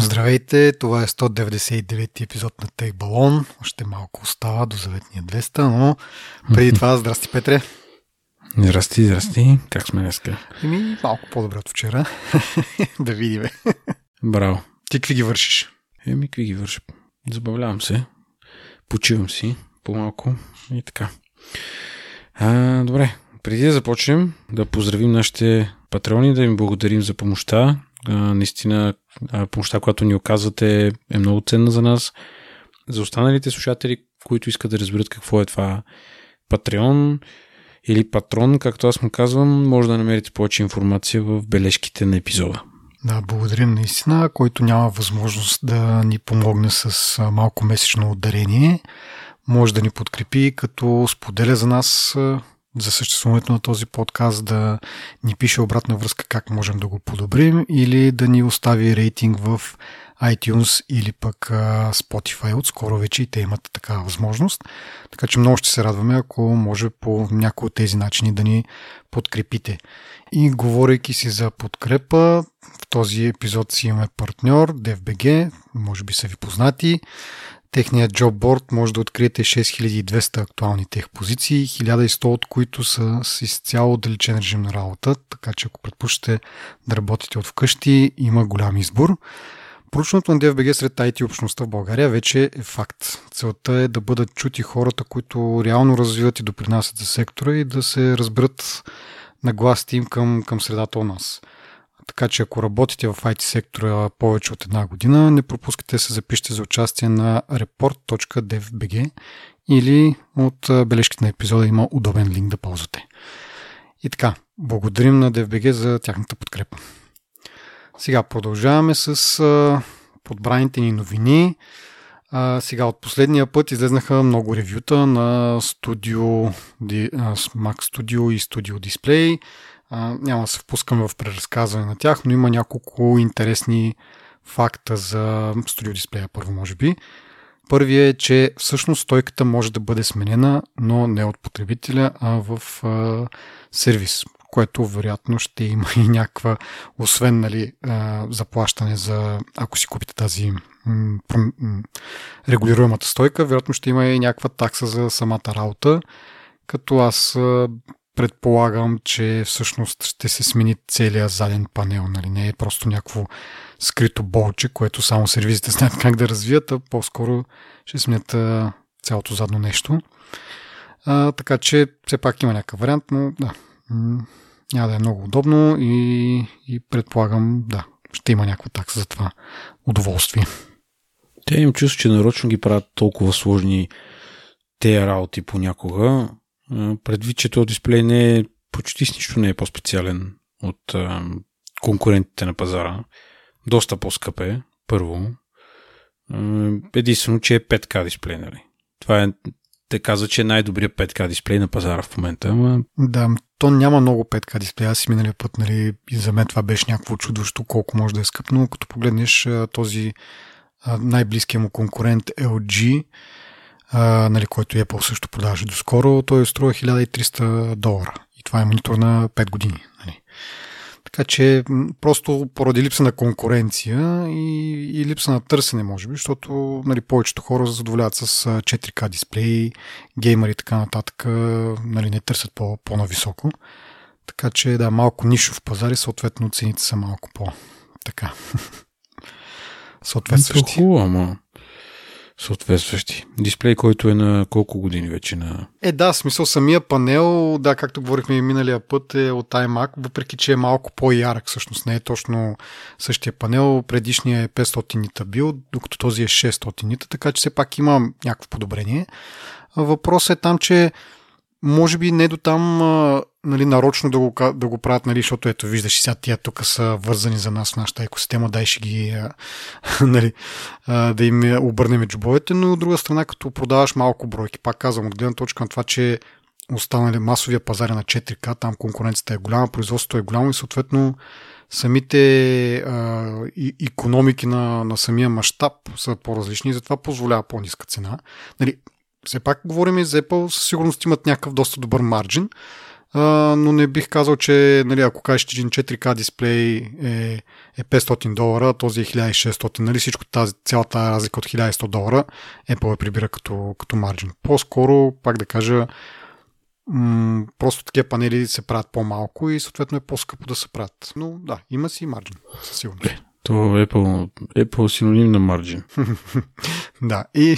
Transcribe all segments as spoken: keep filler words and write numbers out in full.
Здравейте, това е сто деветдесет и девети епизод на Тек Балон. Още малко остава до заветния двеста, но преди това, здрасти, Петре. Здрасти, здрасти. Как сме днеска? Еми, малко по-добре от вчера. Да видим. Браво. Ти какви ги вършиш? Еми, какви ги върши? Забавлявам се. Почивам си по-малко и така. А, добре, преди да започнем, да поздравим нашите патреони, да им благодарим за помощта. А, наистина, помощта, която ни оказвате, е много ценна за нас. За останалите слушатели, които искат да разберат какво е това Патреон или Патрон, както аз му казвам, може да намерите повече информация в бележките на епизода. Да, благодарим наистина, който няма възможност да ни помогне с малко месечно дарение. Може да ни подкрепи, като споделя за нас за съществуването на този подкаст, да ни пише обратна връзка как можем да го подобрим или да ни остави рейтинг в iTunes или пък Spotify. Отскоро вече и те имат такава възможност. Така че много ще се радваме, ако може по някои от тези начини да ни подкрепите. И говорейки си за подкрепа, в този епизод си имаме партньор Д Е В точка Б Джи, може би са ви познати. Техният джобборд може да откриете шест хиляди и двеста актуални тех позиции, хиляда и сто от които са с изцяло отдалечен режим на работа, така че ако предпочитате да работите от вкъщи, има голям избор. Проучването на Д Е В точка Б Джи сред ай ти общността в България вече е факт. Целта е да бъдат чути хората, които реално развиват и допринасят за сектора и да се разберат нагласите им към, към средата у нас. Така че ако работите в ай ти сектора повече от една година, не пропускайте се запишете за участие на report точка дев точка би джи или от бележките на епизода има удобен линк да ползвате. И така, благодарим на Д Е В точка Б Джи за тяхната подкрепа. Сега продължаваме с подбраните ни новини. А, сега от последния път излезнаха много ревюта на Studio, Mac Studio и Studio Display. А, няма да се впускаме в преразказване на тях, но има няколко интересни факта за Studio Display първо, може би. Първият е, че всъщност стойката може да бъде сменена, но не от потребителя, а в а, сервис, което вероятно ще има и някаква, освен нали, а, заплащане за, ако си купите тази м- м- регулируемата стойка, вероятно ще има и някаква такса за самата работа, като аз а, предполагам, че всъщност ще се смени целият заден панел. Нали? Не е просто някакво скрито болче, което само сервизите знаят как да развият, а по-скоро ще сменят цялото задно нещо. А, така че все пак има някакъв вариант, но да, няма да е много удобно и, и предполагам, да, ще има някаква такса за това удоволствие. Те им чувстват, че нарочно ги правят толкова сложни те работи понякога, предвид, че този дисплей не е, почти с нищо не е по-специален от а, конкурентите на пазара. Доста по-скъп е, първо. Единствено, че е пет К дисплей, нали? Това е, те казва, че е най-добрият пет К дисплей на пазара в момента. Ама... Да, то няма много пет К дисплея. Аз си миналия път, нали, и за мен това беше някакво чудващо, колко може да е скъп, но като погледнеш този най-близкият му конкурент Ел Джи, Uh, нали, който Apple също продаваше доскоро, той струва хиляда и триста долара. И това е монитор на пет години. Нали. Така че просто поради липса на конкуренция и, и липса на търсене, може би, защото нали, повечето хора задоволяват с четири К дисплей, геймери и така нататък, нали, не търсят по, по-нависоко. Така че да, малко нишов пазар и съответно цените са малко по-така. Съответстващи. Хубаво, ама... Съответстващи. Дисплей, който е на колко години вече на... Е, да, смисъл самия панел, да, както говорихме и миналия път е от iMac, въпреки, че е малко по-ярък, всъщност не е точно същия панел, предишният е петстотин нита бил, докато този е шестстотин нита, така че все пак има някакво подобрение. Въпросът е там, че може би не до там нали, нарочно да го, да го правят, нали, защото ето виждаш и сега тия тук са вързани за нас в нашата екосистема, дай ще ги нали, да им обърнем джобовете, но от друга страна като продаваш малко бройки, пак казвам от гледна точка на това, че останали масовия пазар на четири К, там конкуренцията е голяма, производството е голямо и съответно самите а, и, икономики на, на самия мащаб са по-различни и затова позволява по-ниска цена. Нали, все пак говорим и за Apple, със сигурност имат някакъв доста добър марджин, а, но не бих казал, че нали, ако кажеш, че един четири К дисплей е, е петстотин долара, този е хиляда и шестстотин, нали, всичко тази, цялата разлика от хиляда и сто долара Apple я прибира като, като марджин. По-скоро, пак да кажа, м- просто такива панели се правят по-малко и съответно е по-скъпо да се правят. Но да, има си и марджин, със сигурност. То Apple, Apple синоним на марджин. Да, и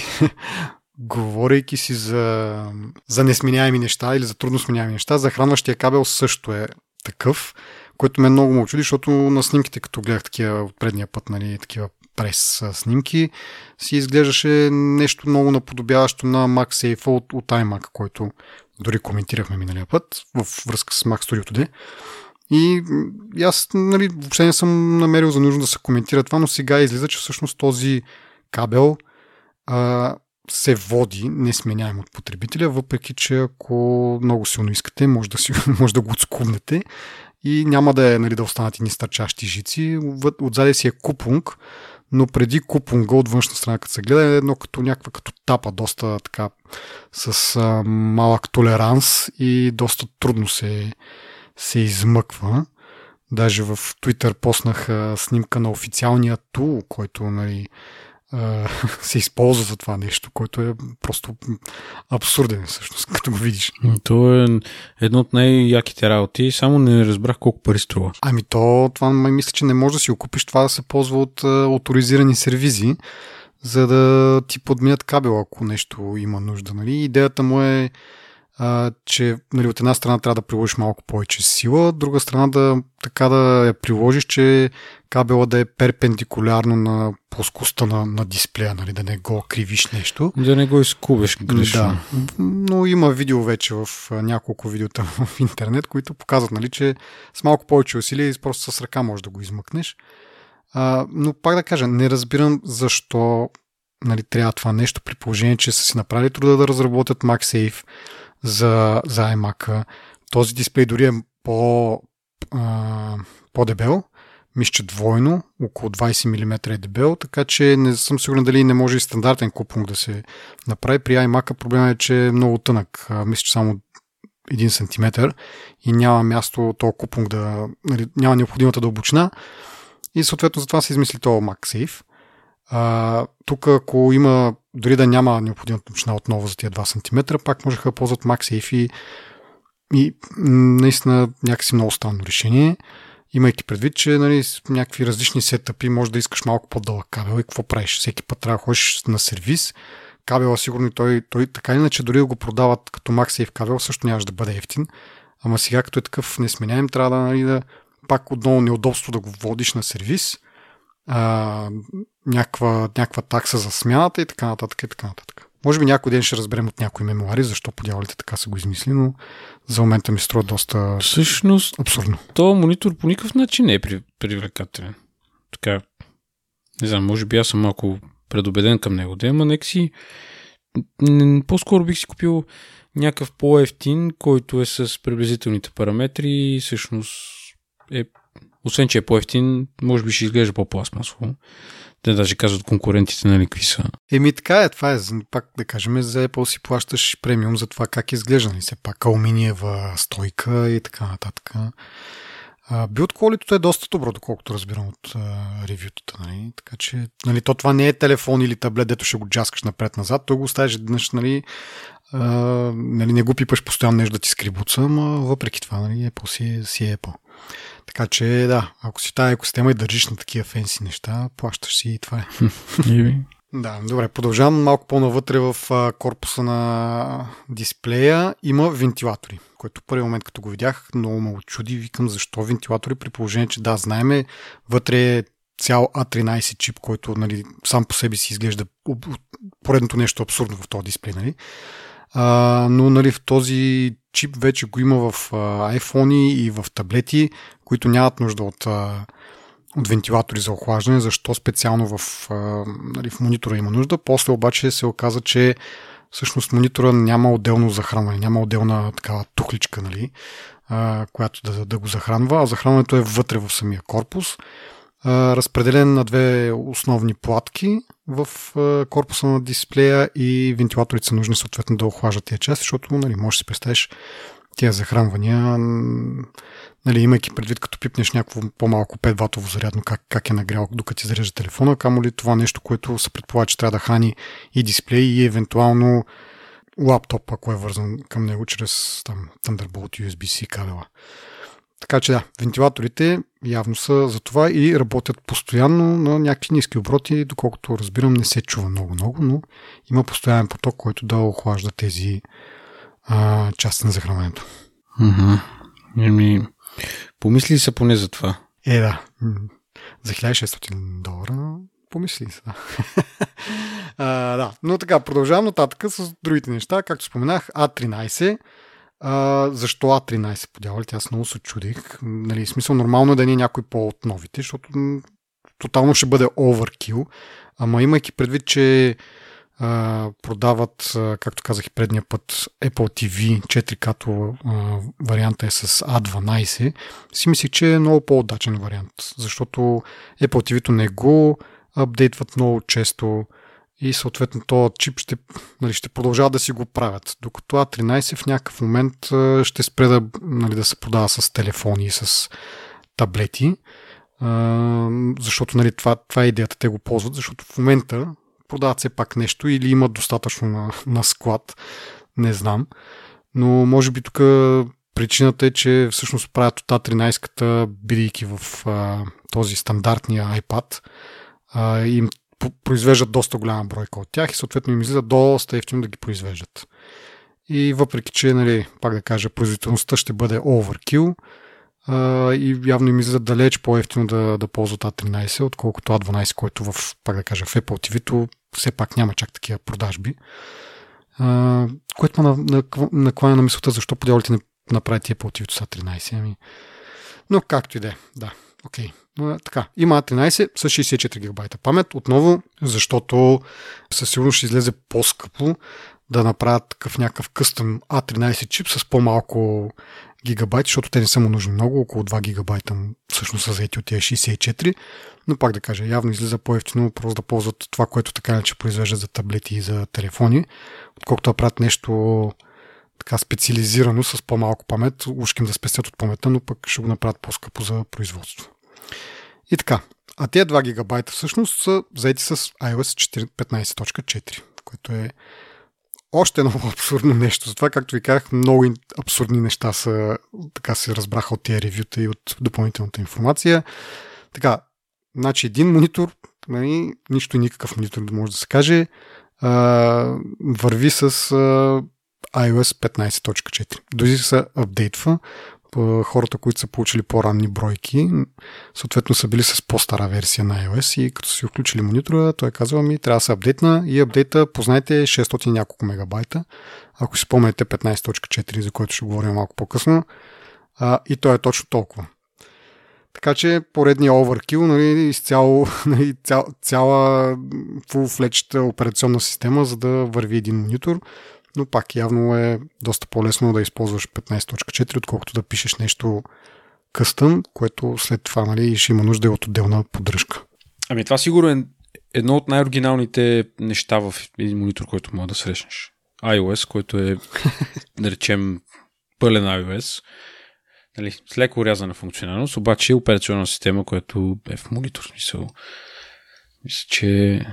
говорейки си за, за несменяеми неща или за трудно сменяеми неща, захранващия кабел също е такъв, който мен много му очуди, защото на снимките, като гледах такива от предния път, нали, такива прес снимки, си изглеждаше нещо много наподобяващо на MagSafe от, от iMac, който дори коментирахме миналия път в връзка с Mac Studio Today. И, и аз нали, въобще не съм намерил за нужно да се коментира това, но сега излиза, че всъщност този кабел а, се води несменяем от потребителя, въпреки че ако много силно искате, може да, си, може да го отскубнете и няма да, е, нали, да останат и ни стърчащи жици. Отзади си е купунг, но преди купунга от външна страна, като се гледа, е едно като някаква като тапа, доста така с а, малък толеранс и доста трудно се се измъква. Даже в Twitter поснах а, снимка на официалния тул, който нали, а, се използва за това нещо, който е просто абсурден всъщност, като го видиш. То е едно от най-яките работи, само не разбрах колко пари струва. Ами то, това мисля, че не можеш да си го купиш, това да се ползва от авторизирани сервизи, за да ти подминят кабела, ако нещо има нужда. Нали? Идеята му е Uh, че нали, от една страна трябва да приложиш малко повече сила, от друга страна да, така да я приложиш, че кабела да е перпендикулярно на плоскостта на, на дисплея, нали, да не го кривиш нещо. Да не го изкубеш грешно. Да, но има видео вече в няколко видеота в интернет, които показват, нали, че с малко повече усилия и просто с ръка можеш да го измъкнеш. Uh, но пак да кажа, не разбирам защо нали, трябва това нещо при положение, че са си направили труда да разработят MagSafe за, за iMac. Този дисплей дори е по, а, по-дебел, мисля, че двойно, около двайсет милиметра е дебел, така че не съм сигурен дали не може и стандартен купунг да се направи. При iMac проблемът е, че е много тънък, а, мисля, че само един сантиметър и няма място този купунг да, няма необходимата дълбочина и съответно затова се измисли този MagSafe. А, тук ако има, дори да няма необходимата дълбочина отново за тия два сантиметра, пак можеха да ползват MagSafe и, и наистина някакси много странно решение, имайки предвид, че нали, някакви различни сетъпи може да искаш малко по-дълъг кабел и какво правиш? Всеки път трябва да ходиш на сервис, кабела сигурно той, той така иначе дори да го продават като MagSafe кабел също нямаш да бъде ефтин, ама сега като е такъв несменяем трябва да, нали, да пак отново неудобство да го водиш на сервис, а, някаква, някаква такса за смяната и така нататък и така нататък. Може би някой ден ще разберем от някои мемуари, защо подявалите така са го измисли, но за момента ми струва доста всъщност абсурдно. То монитор по никакъв начин не е привлекателен. Така, не знам, може би аз съм малко предубеден към него, да, ама нека си по-скоро бих си купил някакъв по-ефтин, който е с приблизителните параметри и всъщност е, освен че е по-ефтин, може би ще изглежда по-пластмасово. Те даже казват конкурентите, нали, какви са. Еми така е, това е, пак да кажем, за Apple си плащаш премиум за това как изглежда, нали, все пак алуминиева стойка и така нататък. Билд квалитито е доста добро, доколкото разбирам от а, ревютата, нали, така че, нали, то това не е телефон или таблет, дето ще го джаскаш напред-назад, то го оставиш днеш, нали, а, нали, не го пипаш постоянно нещо да ти скрибуца, но въпреки това, нали, Apple си, си е Apple. Така че, да, ако си тая екосистема и държиш на такива фенси неща, плащаш си и това е. Да, добре, продължавам малко по-навътре в корпуса на дисплея. Има вентилатори, което в първи момент, като го видях, много ме очуди. Викам, защо вентилатори, при положение, че да, знаеме, вътре е цял А тринайсет чип, който нали, сам по себе си изглежда поредното нещо абсурдно в този дисплей, нали? А, но нали, в този чип вече го има в iPhone и в таблети, които нямат нужда от, от вентилатори за охлаждане, защо специално в, нали, в монитора има нужда. После обаче се оказа, че всъщност монитора няма отделно захранване, няма отделна такава тухличка, нали, която да, да го захранва, а захранването е вътре в самия корпус, разпределен на две основни платки в корпуса на дисплея и вентилаторите са нужни съответно да охлаждат тия част, защото нали, можеш да си представиш тези захранвания, нали, имайки предвид, като пипнеш някакво по-малко пет ватово зарядно, как, как е нагрял, докато ти зарежда телефона, камо ли това нещо, което се предполага, че трябва да храни и дисплей, и евентуално лаптоп, ако е вързан към него чрез там Thunderbolt, ю ес би-C кабела. Така че да, вентилаторите явно са за това и работят постоянно на някакви ниски обороти, доколкото разбирам, не се чува много-много, но има постоянен поток, който да охлажда тези а, части на захранването. Еми, помисли се поне за това. Е, да. За хиляда и шестстотин долара помисли се, да. а, да. Но така, продължавам нататък с другите неща. Както споменах, А тринайсет. А, защо А тринайсет подявалите? Аз много се чудих. Нали, смисъл, нормално е да не е някой по-от новите, защото м- тотално ще бъде overkill. Ама имайки предвид, че а, продават, а, както казах и предния път, Apple ти ви четири К-то варианта е с А дванайсет, си мислих, че е много по-удачен вариант, защото Apple ти ви-то не го апдейтват много често. И съответно този чип ще, нали, ще продължават да си го правят. Докато А тринайсет в някакъв момент ще спре да, нали, да се продава с телефони и с таблети. А, защото нали, това, това е идеята, те го ползват, защото в момента продават все пак нещо или имат достатъчно на, на склад. Не знам. Но може би тук причината е, че всъщност правят от А тринайсет-ката, бидейки в а, този стандартния iPad, а, им произвеждат доста голяма бройка от тях и съответно им излизат доста ефтино да ги произвеждат. И въпреки, че, нали, пак да кажа, производителността ще бъде overkill а, и явно им излизат далеч по-ефтино да, да ползват А тринайсет, отколкото А дванайсет, който в, пак да кажа, в Apple ти ви-то все пак няма чак такива продажби. А, което ме накланя на мисълта, защо подявалите не направят Apple ти ви-то с А тринайсет. Ами... Но както и да е, да. Окей. Okay. Така, има А тринайсет с шейсет и четири гигабайта памет, отново, защото със сигурност ще излезе по-скъпо да направят такъв някакъв къстъм А тринайсет чип с по-малко гигабайт, защото те не са му нужни много, около два гигабайта всъщност са заети от тези шейсет и четири, но пак да кажа, явно излиза по-евтино просто да ползват това, което така иначе произвеждат за таблети и за телефони, отколкото да правят нещо така специализирано с по-малко памет, ушким да спестят от паметта, но пък ще го направят по-скъпо за производство. И така, а тези два гигабайта всъщност са заети с iOS петнайсет точка четири, което е още много абсурдно нещо. Затова, както ви казах, много абсурдни неща са, така се разбраха от тези ревюта и от допълнителната информация. Така, значи един монитор, нали, нищо и никакъв монитор да може да се каже, а, върви с... А, iOS петнайсет точка четири. Дори се апдейтва. Хората, които са получили по-ранни бройки, съответно са били с по-стара версия на iOS и като си включили монитора, той казва ми, трябва да се апдейтна и апдейта, познайте, шестстотин няколко мегабайта. Ако си спомняте петнайсет точка четири, за който ще говорим малко по-късно, а, и той е точно толкова. Така че поредния overkill, нали, изцяло, нали, ця, цяла full-fledged операционна система, за да върви един монитор. Но пак явно е доста по-лесно да използваш петнайсет точка четири, отколкото да пишеш нещо къстъм, което след това, нали, ще има нужда от отделна поддръжка. Ами това сигурно е едно от най-оригиналните неща в един монитор, който може да срещнеш. iOS, който е, да речем, пълен iOS, нали, с леко рязана функционалност, обаче е операционна система, която е в монитор. Смисъл, мисля, че е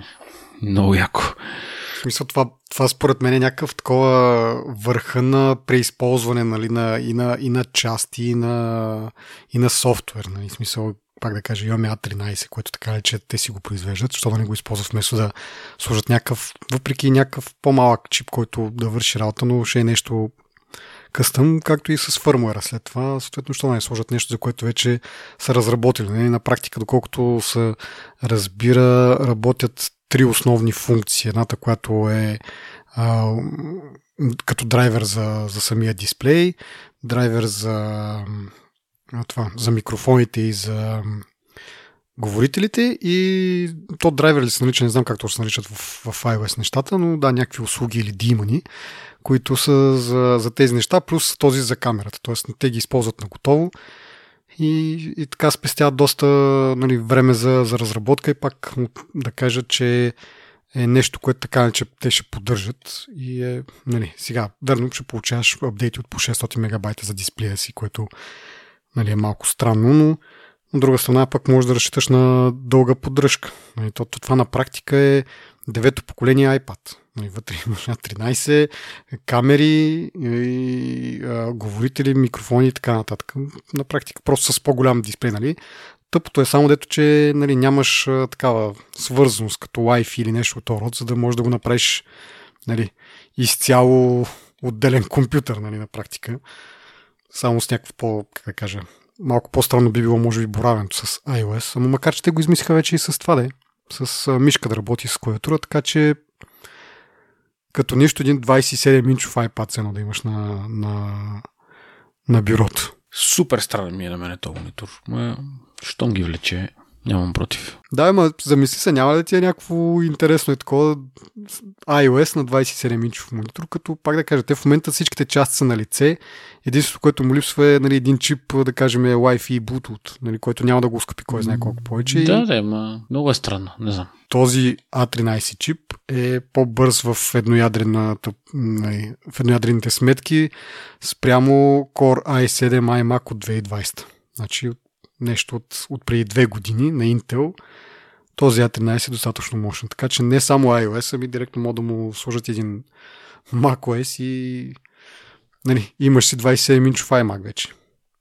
много яко. В смисъл, това, това според мен е някакъв такова върха на преизползване, нали, на, и, на, и на части, и на, и на софтуер. Нали. В смисъл, пак да кажа, имаме А тринайсет, което така ли, че те си го произвеждат, защото да не го използват вместо да сложат някакъв, въпреки някакъв по-малък чип, който да върши работа, но ще е нещо къстъм, както и с фърмуера след това. Съответно, що да не сложат нещо, за което вече са разработили. Нали. На практика, доколкото се разбира, работят три основни функции. Едната, която е а, като драйвер за, за самия дисплей, драйвер за, а, това, за микрофоните и за говорителите и то драйвер ли се нарича, не знам как точно се наричат в, в iOS нещата, но да, някакви услуги или димани, които са за, за тези неща, плюс този за камерата. Тоест, те ги използват на готово. И, и така спестяват доста, нали, време за, за разработка и пак да кажа, че е нещо, което така не че те ще поддържат и е, нали, сега дърно ще получаваш апдейти от по шестстотин мегабайта за дисплея си, което нали, е малко странно, но от друга страна пък можеш да разчиташ на дълга поддръжка. Нали, то, това на практика е девето поколение iPad. Нали, вътре има тринайсет камери, и, а, говорители, микрофони и така нататък. На практика просто с по-голям дисплей, нали. Тъпото е само дето, че нали, нямаш а, такава свързаност като Wi-Fi или нещо от този род, за да можеш да го направиш нали, изцяло отделен компютър нали, на практика. Само с някакво по, как да кажа, малко по-странно би било може би боравенето с iOS, но макар че те го измислиха вече и с това да е, с а, мишка да работи с клавиатура, така че като нищо един двайсет и седем инчов iPad цена да имаш на, на, на бюрото. Супер странен ми е на мене този монитор. Щом ги влече, нямам против. Да, ма замисли се, няма ли ти е някакво интересно и такова iOS на двайсет и седем инчов монитор, като пак да кажа, те в момента всичките части са на лице. Единството, което му липсва е нали, един чип, да кажем е Wi-Fi и Bluetooth, нали, който няма да го скъпи кой знае колко повече. Да, и... да, ма много е странно, не знам. Този а тринайсет чип е по-бърз в, едноядрената, нали, в едноядрените сметки спрямо Core ай седем iMac от две хиляди и двайсета. Значи нещо от, от преди две години на Intel, този а тринайсет е достатъчно мощен. Така че не само iOS, ами директно мога да му сложат един macOS и нали, имаш си двайсет и седем инчов iMac вече.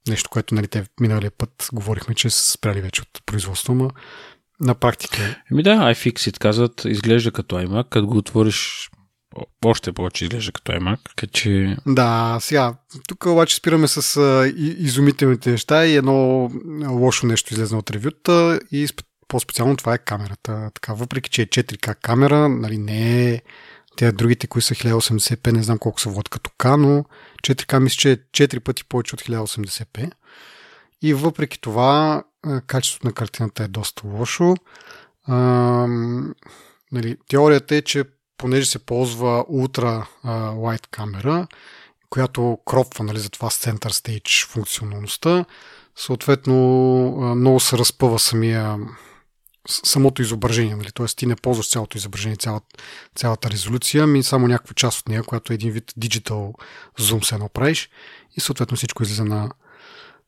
Нещо, което нали, те миналия път говорихме, че са спряли вече от производство, но на практика... Еми да, iFixit казват, изглежда като iMac, като го отвориш още повече изглежда като iMac, като че... Да, сега, тук обаче спираме с а, и, изумителните неща и едно лошо нещо излезна от ревюта и сп... по-специално това е камерата. Така, въпреки, че е четири К камера, нали не е... Те другите, които са хиляда и осемдесет пи, не знам колко са вод като К, но четири К мисля, че е четири пъти повече от хиляда и осемдесет пи. И въпреки това, качеството на картината е доста лошо. А, нали, теорията е, че понеже се ползва ултра лайт камера, която кропва нали, за това с център стейдж функционалността, съответно много се разпъва самия, самото изображение, нали? Т.е. ти не ползваш цялото изображение, цялата, цялата резолюция, ми само някаква част от нея, която е един вид digital zoom се едно правиш и съответно всичко излиза на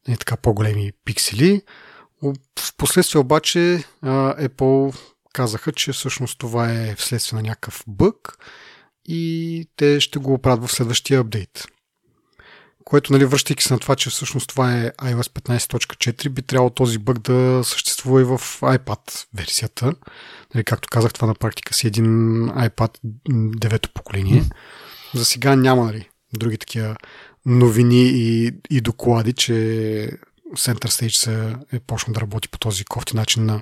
не, така, по-големи пиксели. Впоследствие обаче Apple казаха, че всъщност това е вследствие на някакъв бъг и те ще го оправят в следващия апдейт. Което, нали, връщайки се на това, че всъщност това е iOS петнайсет точка четири, би трябвало този бъг да съществува и в iPad версията. Нали, както казах, това на практика си един iPad девето поколение. За сега няма, нали, други такива новини и, и доклади, че Center Stage е почнал да работи по този кофти начин на,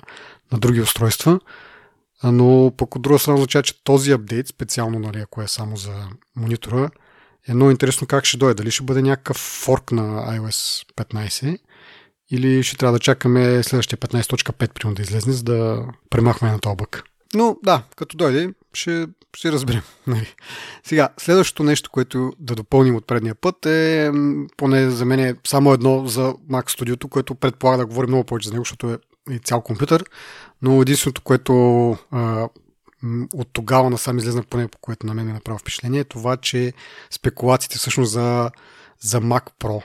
на други устройства, но пък от друга страна означава, че този апдейт, специално нали, ако е само за монитора, е много интересно как ще дойде. Дали ще бъде някакъв форк на iOS петнайсет или ще трябва да чакаме следващия петнайсет точка пет примерно да излезне, за да премахваме на този бъг. Но да, като дойде, ще се разберем. Нали. Сега, следващото нещо, което да допълним от предния път е, поне за мен е само едно за Mac Studio, което предполага да говорим много повече за него, защото е цял компютър, но единственото, което а, от тогава насам излезна поне, по което на мен е направо впечатление, е това, че спекулациите всъщност за, за Mac Pro.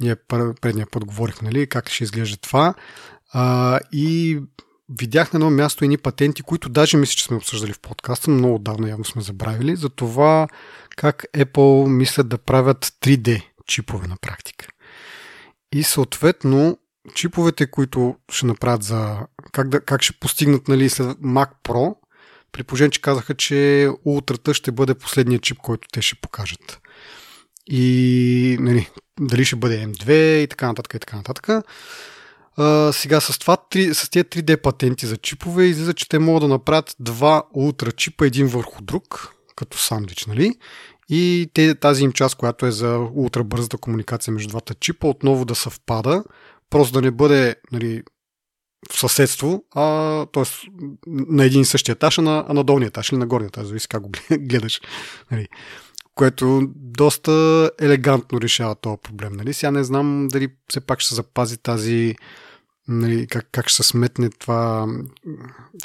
Ние предния път говорихме, нали, как ще изглежда това. А, и видях на едно място едни патенти, които даже мисля, че сме обсъждали в подкаста, но много давно явно сме забравили, за това как Apple мислят да правят три Д чипове на практика. И съответно, чиповете, които ще направят за... Как, да, как ще постигнат нали, след Mac Pro, при положение, че казаха, че ултрата ще бъде последният чип, който те ще покажат. И нали, дали ще бъде М две и така нататък и така нататък. Uh, сега с, това, три, с тия три Д патенти за чипове излиза, че те могат да направят два ултра чипа, един върху друг, като сандвич, нали? И те, тази им част, която е за ултра бързата комуникация между двата чипа, отново да съвпада, просто да не бъде нали, в съседство, а, т.е. на един и същия етаж, а на, а на долния етаж или на горния етаж, зависи как го гледаш. Нали? Което доста елегантно решава този проблем. Нали? Сега не знам дали все пак ще запази тази нали, как, как ще се сметне това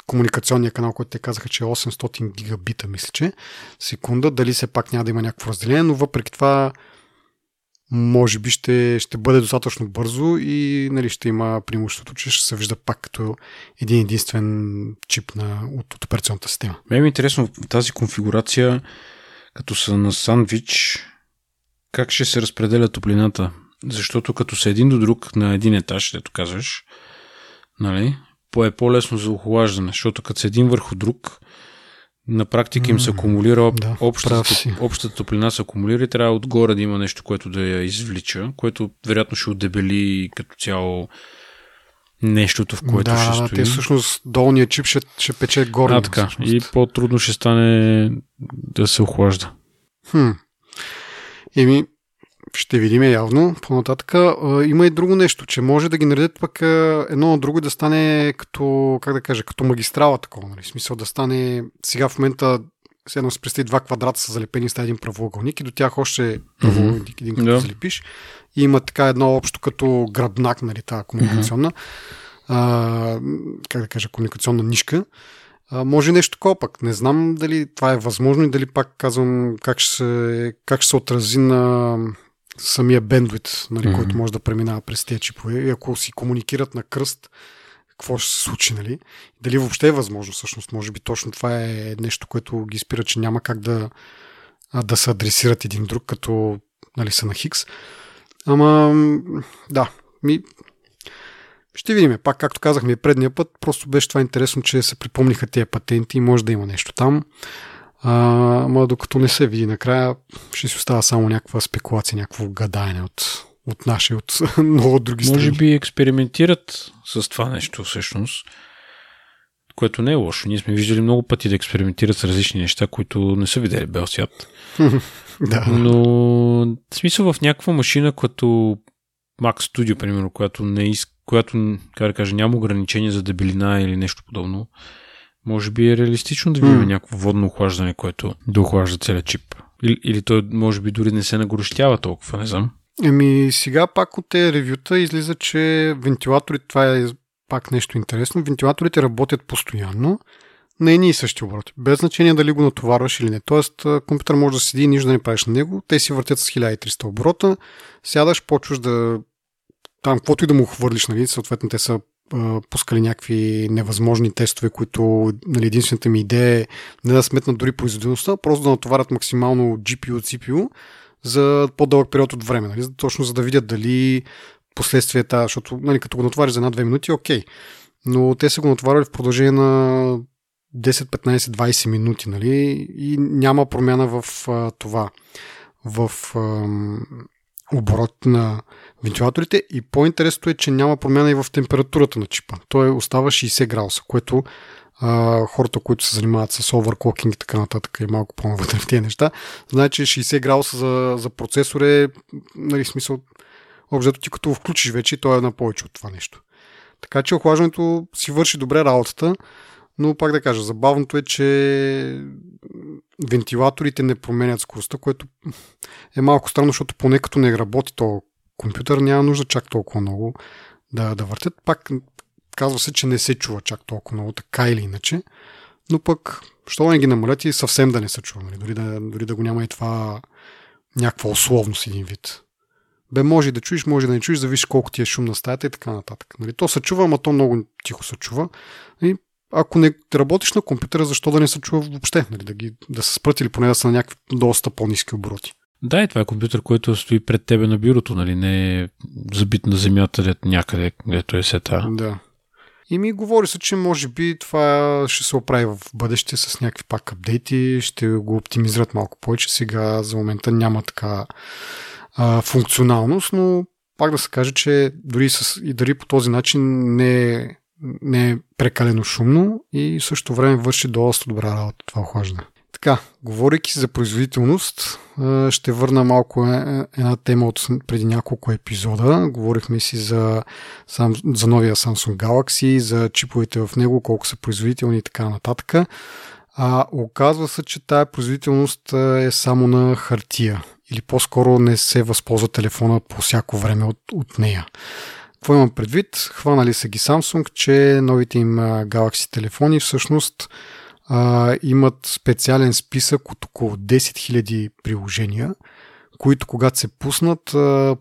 комуникационния канал, който те казаха, че е осемстотин гигабита, мисля, че секунда, дали все пак няма да има някакво разделение, но въпреки това може би ще, ще бъде достатъчно бързо и нали, ще има преимуществото, че ще се вижда пак като един единствен чип на, от, от операционната система. Мен е интересно тази конфигурация, като са на сандвич, как ще се разпределя топлината? Защото като са един до друг на един етаж, дето казваш, нали, е по-лесно за охлаждане, защото като са един върху друг, на практика им се акумулира, об, да, общата, общата топлина се акумулира и трябва отгоре да има нещо, което да я извлича, което вероятно ще отдебели като цяло нещото, в което да, ще стои. Да, те всъщност долния чип ще, ще пече горния. А, така. И по-трудно ще стане да се охлажда. Хм. Еми, ще видим явно по-нататък. Има и друго нещо, че може да ги наредят пък едно на друго и да стане като, как да кажа, като магистрала такова. Нали? В смисъл да стане сега в момента седно се представи два квадрата са залепени с един правоъгълник и до тях още правоъгълник един като yeah. залепиш. И има така едно общо като гръбнак, нали, тази комуникационна mm-hmm. а, как да кажа, комуникационна нишка. А, може нещо такова пък. Не знам дали това е възможно и дали пак казвам как ще се, как ще се отрази на самия бендвит, нали, mm-hmm. който може да преминава през тези чипове. И ако си комуникират на кръст, какво ще се случи, нали? Дали въобще е възможно, всъщност. Може би точно това е нещо, което ги спира, че няма как да, да се адресират един друг, като нали, са на Хикс. Ама, да, ми... ще видим. Пак, както казахме предния път, просто беше това интересно, че се припомниха тези патенти и може да има нещо там. Ама докато не се види накрая, ще си остава само някаква спекулация, някакво гадаене от, от наши, от много други страни. Може би експериментират с това нещо всъщност, което не е лошо. Ние сме виждали много пъти да експериментират с различни неща, които не са видели бел свят. Да. Но в смисъл в някаква машина, като Mac Studio, примерно, която, не из... която как да кажа, няма ограничение за дебелина или нещо подобно, може би е реалистично да видим mm. някакво водно охлаждане, което да охлажда целият чип. Или, или той може би дори не се нагорещява толкова, не знам. Еми сега пак от тези ревюта излиза, че вентилаторите, това е пак нещо интересно, вентилаторите работят постоянно на едни и същи обороти. Без значение дали го натоварваш или не. Тоест компютър може да седи и нищо да не правиш на него. Те си въртят с хиляда и триста оборота, сядаш, почваш да там, каквото и да му хвърлиш, нали, съответно те са пускали някакви невъзможни тестове, които нали, единствената ми идея е не да сметнат дори производителността, просто да натоварят максимално джи пи ю, си пи ю за по-дълъг период от време. Нали? Точно за да видят дали последствията, защото нали, като го натовариш за една-две минути, окей. Но те са го натоварили в продължение на десет, петнайсет, двайсет минути. Нали? И няма промяна в а, това. В а, оборот на вентилаторите и по-интересното е, че няма промяна и в температурата на чипа. Той остава шейсет градуса, което а, хората, които се занимават с оверклокинг и така нататък и малко по-навътре в тези неща, знаят, че шейсет градуса за, за процесор е нали, смисъл, обзето ти като включиш вече, той е на повече от това нещо. Така че охлаждането си върши добре работата, но пак да кажа, забавното е, че вентилаторите не променят скоростта, което е малко странно, защото поне като не работи този компютър, няма нужда чак толкова много да, да въртят. Пак казва се, че не се чува чак толкова много, така или иначе, но пък, що не ги намалят и съвсем да не се чува, нали? Дори, да, дори да го няма и това някаква условност един вид. Бе, може да чуеш, може да не чуеш, да виж колко ти е шум на стаята и така нататък. Нали? То се чува, ама то много тихо се чува. Нали? Ако не работиш на компютъра, защо да не се чува въобще? Нали? Да, ги, да се спрат или поне да са на някакви доста по-ниски обороти. Да, и това е компютър, който стои пред тебе на бюрото, нали? Не е забит на земята някъде, където е сета. Да. И ми говори се, че може би това ще се оправи в бъдеще с някакви пак апдейти, ще го оптимизират малко повече. Сега за момента няма така а, функционалност, но пак да се каже, че дори, с, и дори по този начин не е не е прекалено шумно и в същото време върши доста добра работа това охлаждане. Така, говорейки за производителност, ще върна малко една тема от преди няколко епизода. Говорихме си за, за новия Samsung Galaxy, за чиповете в него, колко са производителни и така нататък. А оказва се, че тая производителност е само на хартия или по-скоро не се възползва телефона по всяко време от, от нея. Какво имам предвид? Хванали са ги Samsung, че новите им Galaxy телефони всъщност а, имат специален списък от около десет хиляди приложения, които когато се пуснат,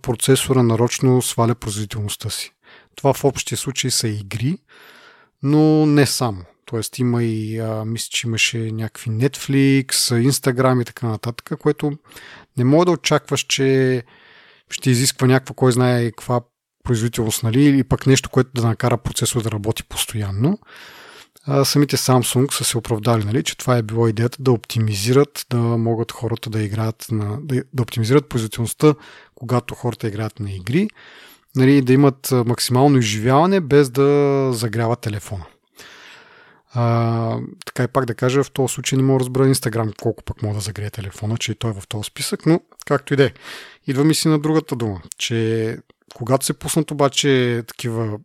процесора нарочно сваля производителността си. Това в общия случай са игри, но не само. Тоест има и, а, мисля, че имаше някакви Netflix, Instagram и така нататък, което не мога да очакваш, че ще изисква някаква, кой знае каква производителност, нали, или пък нещо, което да накара процесора да работи постоянно. А, самите Samsung са се оправдали, нали, че това е било идеята да оптимизират, да могат хората да играят, на, да, да оптимизират производителността, когато хората играят на игри, нали, да имат максимално изживяване, без да загряват телефона. А, така и пак да кажа, в този случай не мога да разбера Instagram колко пък мога да загрее телефона, че и той е в този списък, но както и да е. Идва ми си на другата дума, че когато се пуснат обаче такива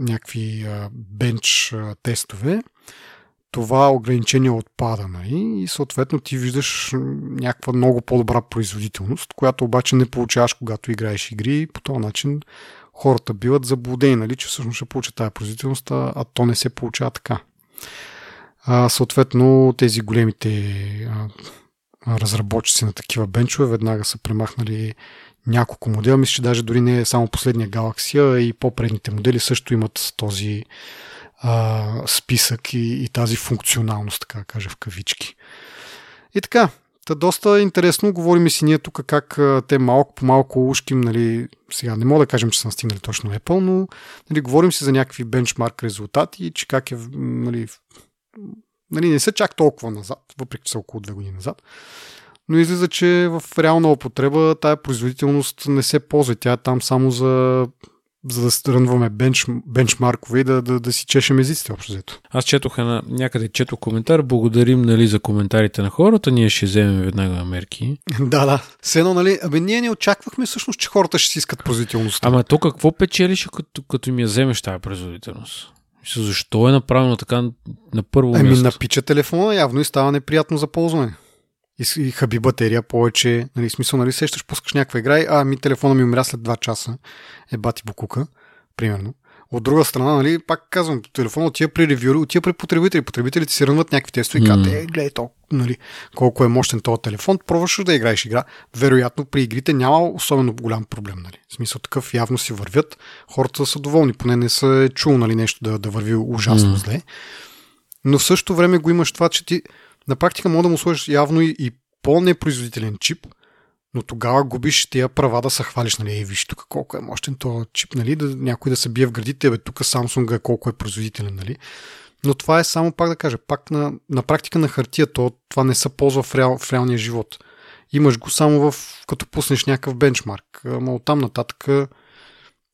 някакви а, бенч а, тестове, това ограничение отпада, нали? И съответно ти виждаш някаква много по-добра производителност, която обаче не получаваш, когато играеш игри, и по този начин хората биват заблудени, нали, че всъщност ще получат тази производителност, а то не се получава така. А, съответно, тези големите а, разработчици на такива бенчове веднага са премахнали няколко модела. Мисля, че даже дори не е само последния Galaxy, а и по-предните модели също имат този а, списък и, и тази функционалност, така кажа в кавички. И така, та доста интересно. Говорим си ние тук как а, те малко по малко ушким, нали, сега не мога да кажем, че са настигнали точно Apple, но нали, говорим си за някакви бенчмарк резултати, че как е, нали, нали, не са чак толкова назад, въпреки че са около две години назад. Но излиза, че в реална употреба тая производителност не се ползва. Тя е там само за, за да стрънваме бенч, бенчмаркове и да, да, да си чешем езиците общо взето. Аз четох една, някъде четох коментар. Благодарим, нали, за коментарите на хората. Ние ще вземем веднага мерки. да, да. Все едно, нали, абе ние не очаквахме всъщност, че хората ще си искат производителността. Ама то какво печелиш, като, като ми я вземеш тая производителност? Защо е направено така на първо ами, място? Ами напича телефона явно и става неприятно за ползване. И хаби батерия повече, нали, смисъл, нали, сещаш, пускаш някаква игра и а, ми телефона ми умря след два часа, е бати букука, примерно. От друга страна, нали, пак казвам, телефона отива при ревюри, отива при потребители, потребителите си рънват някакви тестове и казват, е, гледай то, нали, колко е мощен този телефон, пробваш да играеш игра, вероятно при игрите няма особено голям проблем, нали, в смисъл такъв явно си вървят, хората са доволни, поне не са чул, нали, нещо да, да върви ужасно зле, но в същото време го имаш това, че ти на практика може да му сложиш явно и, и по-непроизводителен чип, но тогава губиш тия права да се хвалиш, нали, е, виж тук колко е мощен този чип, нали, да, някой да се бие в градите, бе, тук Samsung е колко е производителен, нали. Но това е само, пак да кажа, пак на, на практика на хартия, то, това не се ползва в, реал, в реалния живот. Имаш го само в, като пуснеш някакъв бенчмарк, ама оттам нататък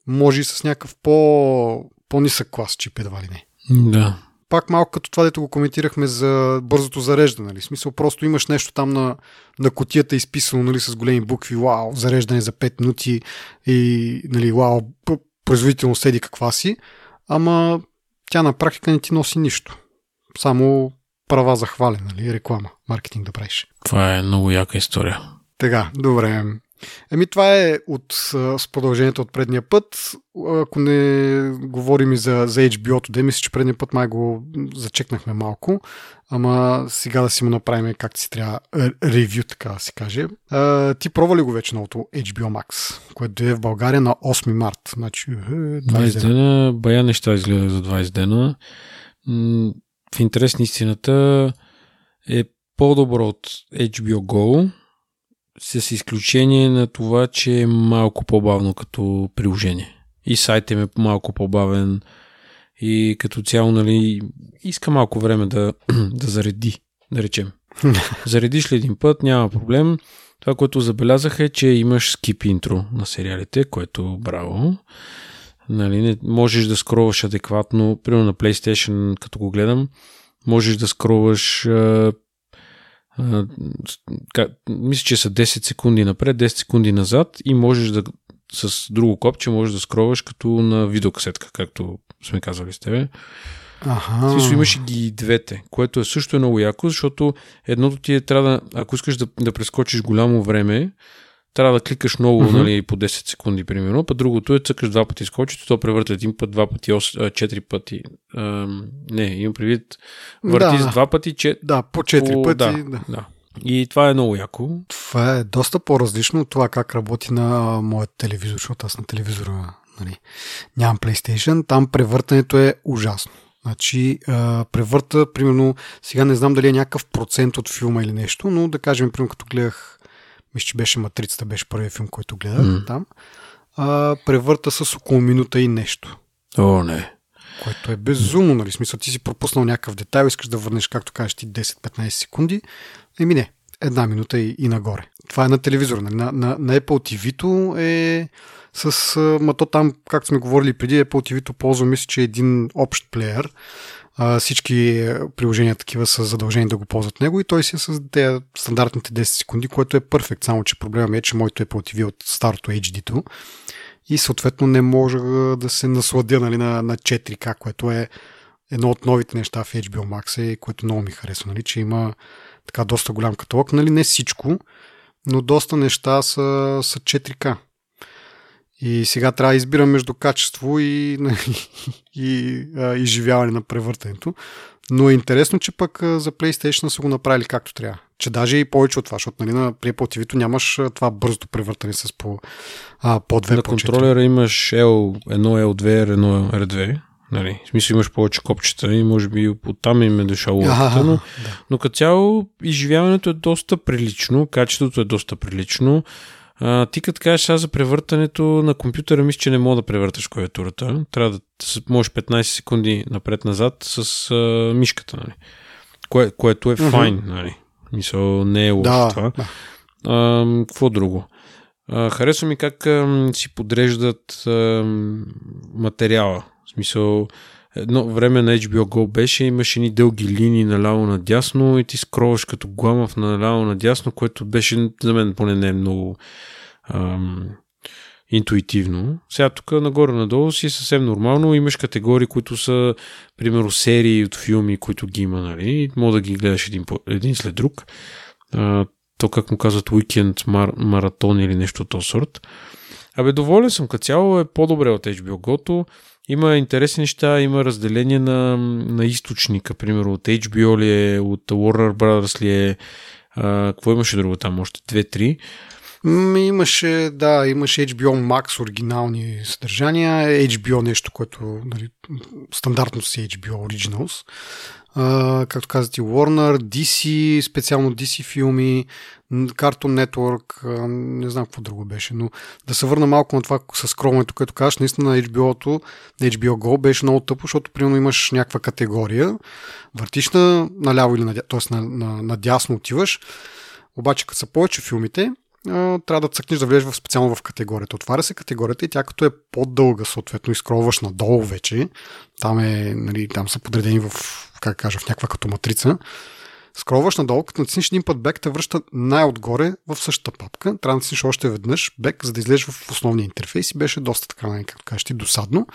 може и с някакъв по, по-нисък клас чип, едва ли не. Да. Пак малко като това, дето го коментирахме за бързото зареждане. Нали? В смисъл, просто имаш нещо там на, на кутията изписано, нали, с големи букви, вау, зареждане за пет минути и, нали, вау, производително седи каква си, ама тя на практика не ти носи нищо. Само права за хвален, нали, реклама, маркетинг да правиш. Това е много яка история. Така, добре. Еми, това е от, с продължението от предния път. Ако не говорим и за, за Ейч Би О-то, да, мисля, че предния път май го зачекнахме малко, ама сега да си му направим както си трябва ревю, така да се каже. А, ти пробва ли го вече новото Ейч Би О Макс, което дойде в България на осми март? Значи, двайсет дена. Бая неща изгледа за двайсет дена. В интерес на истината е по-добро от Ейч Би О Гоу, с изключение на това, че е малко по-бавно като приложение. И сайтът им е малко по-бавен и като цяло, нали, иска малко време да, да зареди, да речем. Заредиш ли един път, няма проблем. Това, което забелязах, е, че имаш скип интро на сериалите, което браво. Нали, не, можеш да скролваш адекватно, примерно на PlayStation, като го гледам, можеш да скролваш... Uh, как, мисля, че са десет секунди напред, десет секунди назад и можеш да с друго копче можеш да скроваш като на видеокасетка, както сме казали с тебе. Аха. Също имаш и ги двете, което е също е много яко, защото едното ти е трябва да, ако искаш да, да прескочиш голямо време, трябва да кликаш много, mm-hmm. нали, по десет секунди, примерно, па другото е цъкаш два пъти скочито, то превърта един път, два пъти, четири пъти. А, не, имам предвид, върти да. с два пъти, че... Да, по четири по... пъти. Да, да. Да. И това е много яко. Това е доста по-различно от това как работи на моят телевизор, защото аз на телевизора, нали, нямам PlayStation, там превъртането е ужасно. Значи, а, превърта, примерно, сега не знам дали е някакъв процент от филма или нещо, но да кажем, примерно, като гледах, мисля, че беше Матрицата, беше първият филм, който гледах mm. там, а, превърта с около минута и нещо. О, не. Което е безумно, нали, смисъл, ти си пропуснал някакъв детайл, искаш да върнеш, както кажеш ти, десет-петнайсет секунди, еми не, една минута и, и нагоре. Това е на телевизора, нали, на, на, на Apple ти ви-то е... С, ма то там, както сме говорили преди, Apple ти ви-то ползва, мисля, че е един общ плеер. А, всички приложения такива са задължени да го ползват него и той си е с тези стандартните десет секунди, което е перфект, само че проблемът е, че моето Apple ти ви е от старото ейч ди-то и съответно не може да се насладя, нали, на, на четири К, което е едно от новите неща в ейч би о Max, което много ми харесва, нали, че има така доста голям каталог, нали, не всичко, но доста неща са, са четири К. И сега трябва да избирам между качество и, и а, изживяване на превъртането. Но е интересно, че пък за PlayStation са го направили както трябва. Че даже и повече от това, защото, нали, на Apple ти ви-то нямаш това бързото превъртане с по, а, по две, на по четири. На контролера имаш L едно, L две, L едно, L две. Нали, в смисъл имаш повече копчета и може би оттам им е дошла логиката, но, да. но като цяло изживяването е доста прилично, качеството е доста прилично. А, ти като кажеш сега за превъртането на компютъра, мисля, че не мога да превърташ клавиатурата. Трябва да можеш петнайсет секунди напред-назад с а, мишката, нали? Кое, което е файн, mm-hmm. нали? Мисъл, не е лошо да, това. Да. А, какво друго? А, харесва ми как а, си подреждат а, материала. В смисъл, едно време на ейч би о Go беше, имаше ни дълги линии наляво-надясно и ти скролваш като гламав наляво-надясно, което беше за мен поне не е много ам, интуитивно. Сега тук нагоре-надолу си съвсем нормално, имаш категории, които са примерно серии от филми, които ги има, нали? Мога да ги гледаш един, един след друг. А, то как му казват уикенд, мар, маратон или нещо от този сорт. Абе, доволен съм, като цяло е по-добре от ейч би о Go-то. Има интересни неща, има разделение на, на източника, примерно от ейч би о ли е, от Warner Brothers ли е, а, какво имаше друго там, още две-три? Имаше, да, имаше ейч би о Max оригинални съдържания, ейч би о нещо, което, нали, стандартно си ейч би о Originals, а, както казвате Warner, ди си, специално ди си филми, Cartoon Network, не знам какво друго беше, но да се върна малко на това с скролването, като кажеш, наистина на ейч би о-то, на ейч би о Go беше много тъпо, защото примерно имаш някаква категория, въртиш на, наляво или надя... т.е. на, на, надясно отиваш, обаче като са повече филмите, трябва да цъкнеш да влезеш в специално в категорията. Отваря се категорията и тя като е по-дълга, съответно, и скролваш надолу вече. Там, е, нали, там са подредени в, как кажа, в някаква като матрица. Скролваш надолу, като натиснеш един път бек, те връща най-отгоре в същата папка. Трябва да натиснеш още веднъж бек, за да излезеш в основния интерфейс и беше доста така, нали, както кажеш ти, досадно.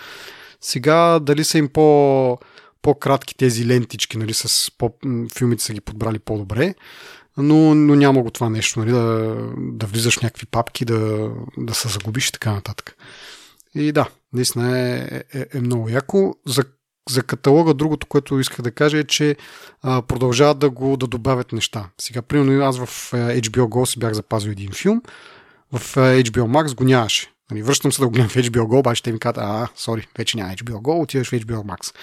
Сега дали са им по, по-кратки тези лентички, нали, с по, филмите са ги подбрали по-добре. Но, но няма го това нещо, нали, да, да влизаш в някакви папки, да, да се загубиш и така нататък. И да, наистина е, е, е много яко. За, за каталога другото, което исках да кажа е, че а, продължават да го да добавят неща. Сега, примерно аз в ейч би о Go си бях запазил един филм, в ейч би о Max го нямаше. Нали, връщам се да го гледам в ейч би о Go, обаче те ми казват, а, сори, вече няма ейч би о Go, отиваш в ейч би о Max.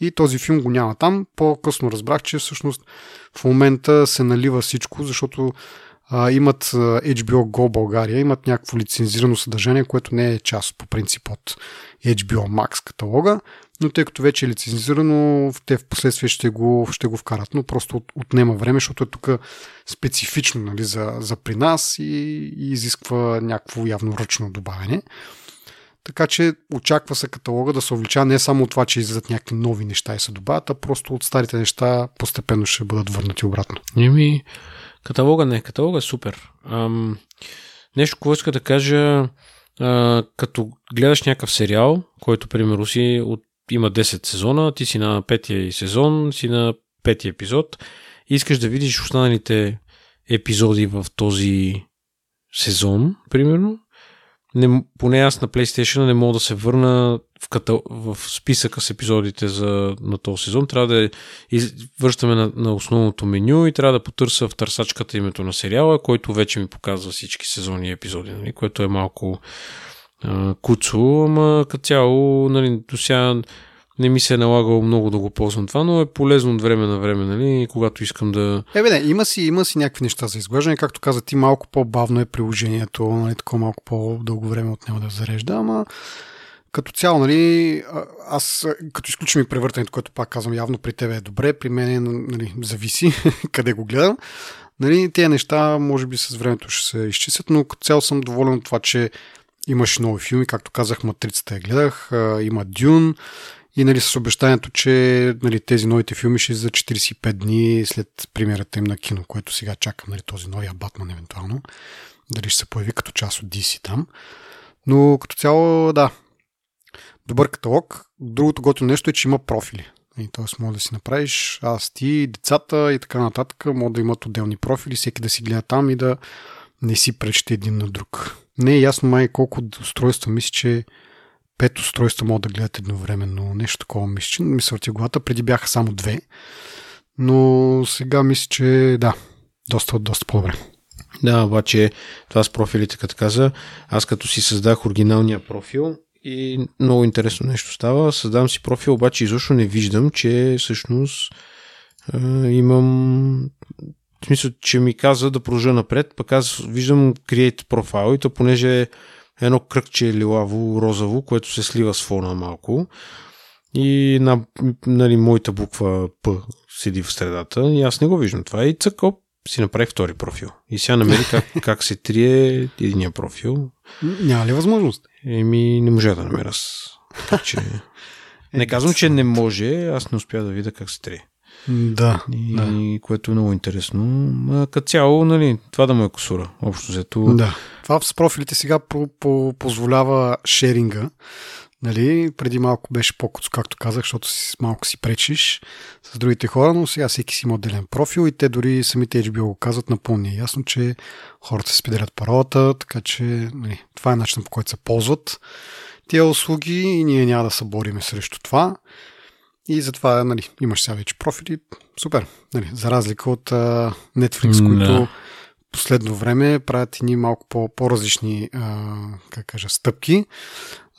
И този филм го няма там. По-късно разбрах, че всъщност в момента се налива всичко, защото а, имат ейч би о Go България, имат някакво лицензирано съдържание, което не е част по принцип от ейч би о Max каталога, но тъй като вече е лицензирано, те в последствие ще го, ще го вкарат, но просто от, отнема време, защото е тук специфично, нали, за, за при нас и, и изисква някакво явно ръчно добавяне. Така че очаква се каталога да се увеличава не само от това, че излизат някакви нови неща и се добавят, а просто от старите неща постепенно ще бъдат върнати обратно. Еми, каталога не, каталога е супер. Ам, нещо, което иска да кажа, а, като гледаш някакъв сериал, който, примерно, си от, има десет сезона, ти си на петия сезон, си на петия епизод и искаш да видиш останалите епизоди в този сезон, примерно, не, поне аз на PlayStation не мога да се върна в, катал... в списъка с епизодите за... на този сезон. Трябва да из... връщаме на, на основното меню и трябва да потърся в търсачката името на сериала, който вече ми показва всички сезони и епизоди, нали? Което е малко а, куцо, ама като цяло, нали, до сега не ми се е налагало много да го ползвам това, но е полезно от време на време, нали, когато искам да... Е, бе, не, има си, има си някакви неща за изглеждане. Както каза ти, малко по-бавно е приложението, нали, такова малко по-дълго време от него да зарежда, ама като цяло, нали, аз като изключим и превъртането, което пак казвам, явно при тебе е добре, при мен, нали, зависи къде го гледам. Нали, тези неща, може би с времето ще се изчистят, но като цяло съм доволен от това, че имаш нови филми, както казах, Матрицата я гледах, има Дюн. И, нали, с обещанието, че, нали, тези новите филми ще за четиридесет и пет дни след премиерата им на кино, което сега чакам, нали, този новия Батман евентуално. Дали ще се появи като част от Ди Си там. Но като цяло, да, добър каталог. Другото готино нещо е, че има профили. И, тоест, може да си направиш аз, ти, децата и така нататък. Може да имат отделни профили, всеки да си гледа там и да не си пречете един на друг. Не е ясно май колко устройства, мисля, че пет устройства могат да гледат едновременно, нещо такова мисля, мисля ти главата. Преди бяха само две, но сега мисля, че да, доста, доста по-добре. Да, обаче това с профилите, като каза, аз като си създах оригиналния профил и много интересно нещо става, създам си профил, обаче изобщо не виждам, че всъщност е, имам... В смисъл, че ми каза да продължа напред, пък аз виждам Create Profile и то понеже едно кръгче лилаво, розово, което се слива с фона малко и на, нали, моята буква П седи в средата и аз не го виждам това и цък, оп, си направих втори профил и сега намери как, как се трие единия профил. Няма ли възможност? Еми не можа да намеря аз. Че... Не казвам, че не може, аз не успя да видя как се трие. Да, и, да. Което е много интересно. Като цяло, нали, това да му е косура. Общо взето. Да. Това с профилите сега по- по- позволява шеринга. Нали, преди малко беше по-куцо, както казах, защото си, малко си пречиш с другите хора, но сега всеки си има отделен профил и те дори самите Ейч Би О го казват напълно ясно, че хората се споделят паролата, така че, нали, това е начинът, по който се ползват тия услуги и ние няма да се бориме срещу това. И затова, нали, имаш сега вече профили. Супер. Нали, за разлика от а, Netflix, no. които последно време правят ини малко по- по-различни а, как кажа, стъпки.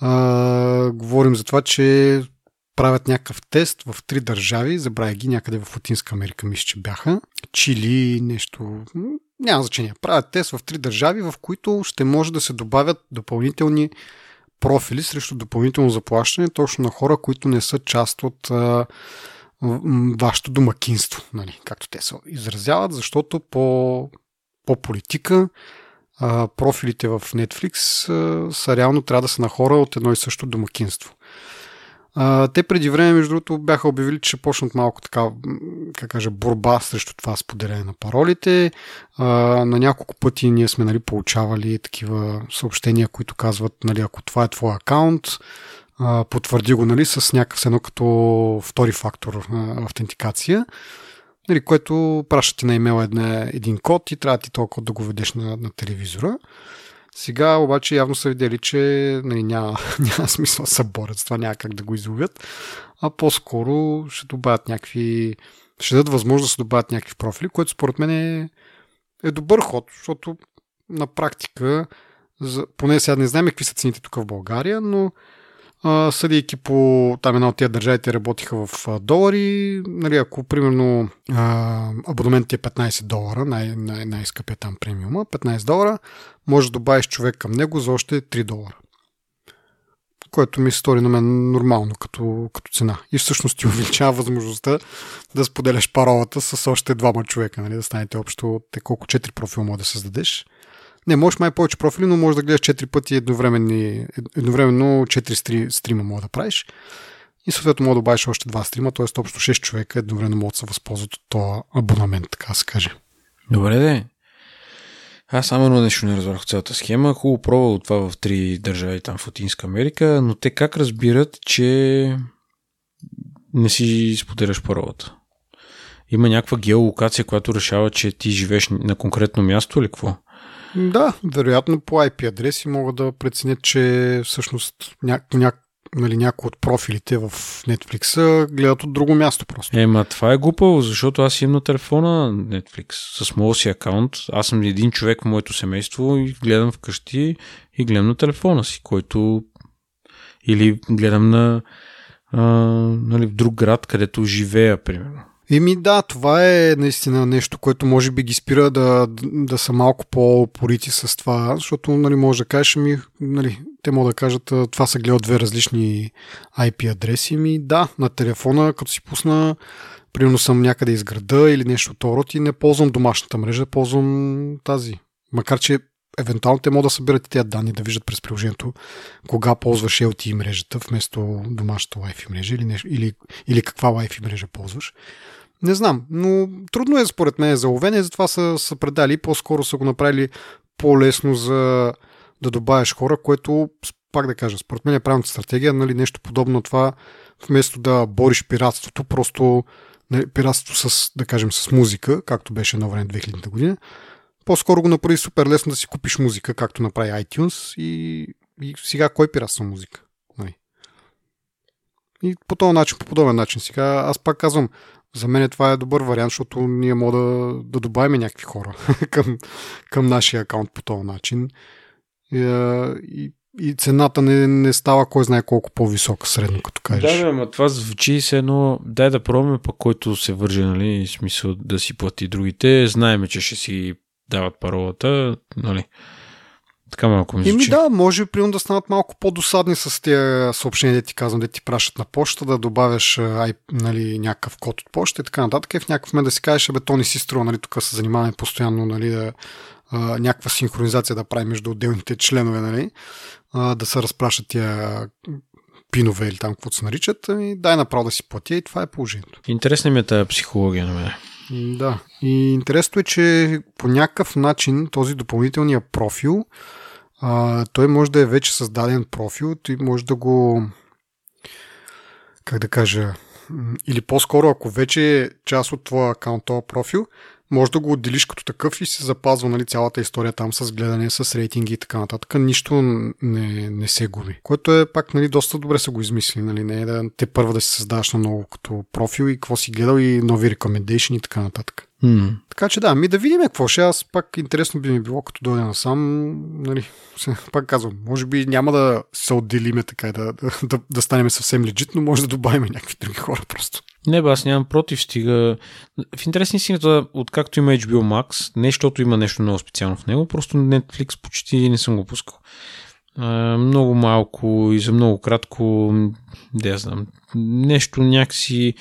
А, говорим за това, че правят някакъв тест в три държави. Забравя ги, някъде в Латинска Америка, мисля, че бяха. Чили, нещо... Няма значение. Правят тест в три държави, в които ще може да се добавят допълнителни профили срещу допълнително заплащане точно на хора, които не са част от а, вашето домакинство, нали, както те се изразяват, защото по, по политика а, профилите в Netflix а, са реално трябва да са на хора от едно и също домакинство. А, те преди време, между другото, бяха обявили, че почнат малко така, как кажа, борба срещу това споделяне на паролите. А, на няколко пъти ние сме, нали, получавали такива съобщения, които казват, нали, ако това е твой акаунт, а, потвърди го, нали, с някакъв едно като втори фактор а, автентикация, нали, което пращате на имейла една, един код и трябва ти този код да го ведеш на, на телевизора. Сега обаче явно са видели, че, нали, няма, няма смисъл да се борят с това, няма как да го изловят, а по-скоро ще добавят някакви, ще дадат възможност да се добавят някакви профили, което според мен е, е добър ход, защото на практика, за, поне сега не знаем какви са цените тук в България, но а, съдейки по там една от тия държавите работиха в а, долари, нали, ако примерно а, абонаментът е петнайсет долара, най- най- най-скъпия там премиума, петнайсет долара, може да добавиш човек към него за още три долара. Което ми се стори на мен нормално като, като цена. И всъщност ти увеличава възможността да споделяш паролата с още двама човека, нали, да станете общо те колко четири профила може да създадеш. Не, можеш май повече профили, но можеш да гледаш четири пъти едновременно четири стрима може да правиш. И съответно може да добавиш още два стрима, т.е. общо шест човека едновременно могат да се възползват от този абонамент, така се каже. Добре, де. Аз само едно нещо не разбрах цялата схема. Хубаво пробвал от това в три държави там в Латинска Америка, но те как разбират, че не си споделяш паролата? Има някаква геолокация, която решава, че ти живееш на конкретно място или какво? Да, вероятно по ай пи адреси могат да преценят, че всъщност ня... ня... нали, някои от профилите в Netflix гледат от друго място просто. Ема това е глупаво, защото аз имам на телефона Netflix с моя си акаунт. Аз съм един човек в моето семейство и гледам вкъщи и гледам на телефона си, който или гледам на а, нали, в друг град, където живея, примерно. Еми да, това е наистина нещо, което може би ги спира да, да са малко по-упорити с това, защото нали, може да кажеш, ми, нали, те могат да кажат, това са гледат две различни ай пи адреси, ми да, на телефона, като си пусна, примерно съм някъде из града или нещо от род и не ползвам домашната мрежа, ползвам тази. Макар че евентуално те могат да събират и тези данни, да виждат през приложението кога ползваш ел ти и мрежата вместо домашната Wi-Fi мрежа или, нещо, или, или каква Wi-Fi мрежа ползваш. Не знам, но трудно е според мен за ловене, затова са, са предали, по-скоро са го направили по-лесно за да добавиш хора, което, пак да кажа, според мен е правилната стратегия, нали, нещо подобно това, вместо да бориш пиратството, просто нали, пиратството с, да кажем, с музика, както беше едно време две хилядната година, по-скоро го направи супер лесно да си купиш музика, както направи iTunes и, и сега кой пиратства музика? Нали. И по този начин, по подобен начин сега, аз пак казвам, за мен това е добър вариант, защото ние можем да, да добавим някакви хора към, към нашия акаунт по този начин. И, и цената не, не става кой знае колко по-висока средно, като кажеш. Да, но това звучи се едно, дай да пробваме пък който се върже, нали, в смисъл да си плати другите. Знаеме, че ще си дават паролата, нали. Така малко ми звучи. Еми да, може примерно да станат малко по-досадни с тия съобщения, да ти казвам, да ти пращат на почта, да добавяш ай, нали, някакъв код от почта и така нататък. И в някакъв момент да си кажеш, бе, то не си струва, нали, тук се занимаваме постоянно, нали, да, а, някаква синхронизация да прави между отделните членове, нали, а, да се разпращат тия пинове или там, каквото се наричат. Ами, дай направо да си платя и това е положението. Интересна ми е тая психология на мен. Да, и интересно е, че по някакъв начин този допълнителния профил, а, той може да е вече създаден профил, той може да го, как да кажа, или по-скоро, ако вече е част от твоя акаунт, този профил, може да го отделиш като такъв и се запазва, нали, цялата история там с гледане, с рейтинги и така нататък. Нищо не, не се губи. Което е пак, нали, доста добре са го измислили. Нали, не е да те първа да се създаваш на ново като профил и какво си гледал и нови рекомендейшни и така нататък. Mm. Така че да, ми да видим какво ще. Аз пак интересно би ми било, като дойда насам. Нали, пак казвам, може би няма да се отделиме така и да, да, да, да станем съвсем легит, но може да добавим някакви други хора просто. Не бе, аз нямам против, стига. В интересни си, откакто има ейч би о Max, не защото има нещо много специално в него, просто Netflix почти не съм го пускал. А, много малко и за много кратко, да я знам, нещо някакси...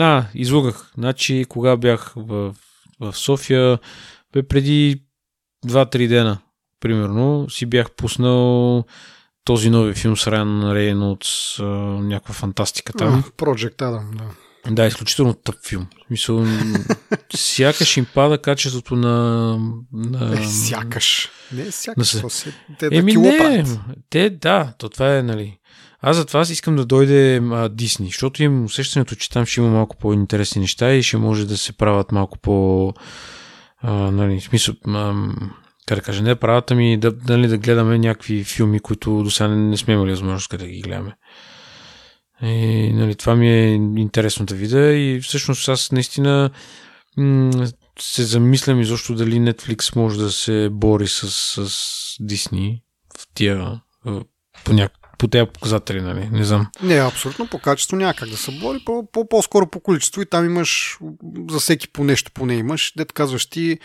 А, излъгах. Значи, кога бях в, в София, бе преди два-три дена, примерно, си бях пуснал този нови филм с Райан Рейнолдс, някаква фантастика там. Project Adam, да. Да, изключително тъп филм. Мисъл, сякаш им пада качеството на... на... Не, сякаш. Не, сякаш. На... Те да килопат. Те, да, то това е, нали... Аз затова аз искам да дойде Disney, защото имам усещането, че там ще има малко по-интересни неща и ще може да се правят малко по... А, нали, смисъл... А, как да кажа, не правата ми да, нали, да гледаме някакви филми, които до сега не, не сме имали възможност да ги гледаме. И, нали, това ми е интересно да видя и всъщност аз наистина м- се замислям изобщо дали Netflix може да се бори с, с Disney в тия, по, ня- по тези показатели, нали? Не знам. Не, абсолютно по качество някак да се бори, по-скоро по количество и там имаш за всеки по нещо, поне имаш, дето казваш ти.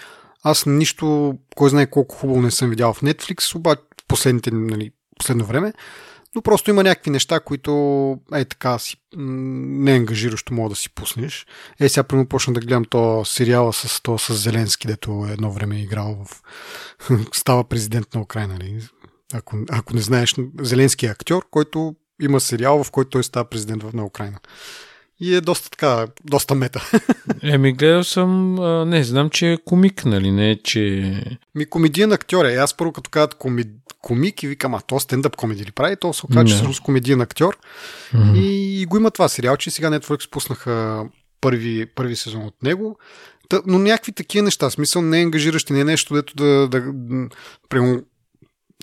Аз нищо, кой знае колко хубаво не съм видял в Netflix, обаче последните, нали, последно време, но просто има някакви неща, които е така си не ангажиращо мога да си пуснеш. Е, сега прямо почна да гледам то сериала с, то, с Зеленски, дето едно време е играл в... става президент на Украина. Нали? Ако, ако не знаеш, Зеленски е актьор, който има сериал, в който той става президент на Украина. И е доста така, доста мета. Еми, гледал съм, а, не, знам, че е комик, нали, не, че... Ми, комедиен актьор е. Аз първо като казват коми... комик и викам, а то стендъп комеди ли прави, то се оказа, че всъщност комедиен актьор. Mm-hmm. И, и го има това сериал, че сега Netflix пуснаха първи, първи сезон от него. Та, но някакви такива неща, смисъл не е ангажиращи, не е нещо, дето да, да, да прямо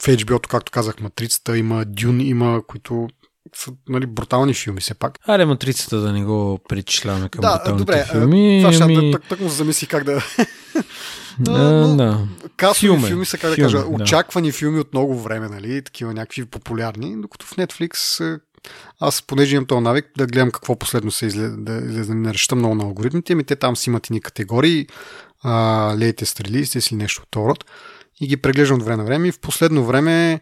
в Ейч Би О-то, както казах, Матрицата, има Дюн, има, които са, нали, брутални филми все пак. Аре, Матрицата да не го причисляваме към да, бруталните добре, филми. Да, добре, това ще му замислих как да... Да, да. Касови филми, филми са, как филми, да кажа, очаквани да. Филми от много време, нали, такива някакви популярни, докато в Netflix аз, понеже имам този навик да гледам какво последно се излезе, да излезе, не ръщам много на алгоритмите, ами те там си имат ини категории, лейте стрели, сте си нещо от този род, и ги преглеждам от време на време, и в последно време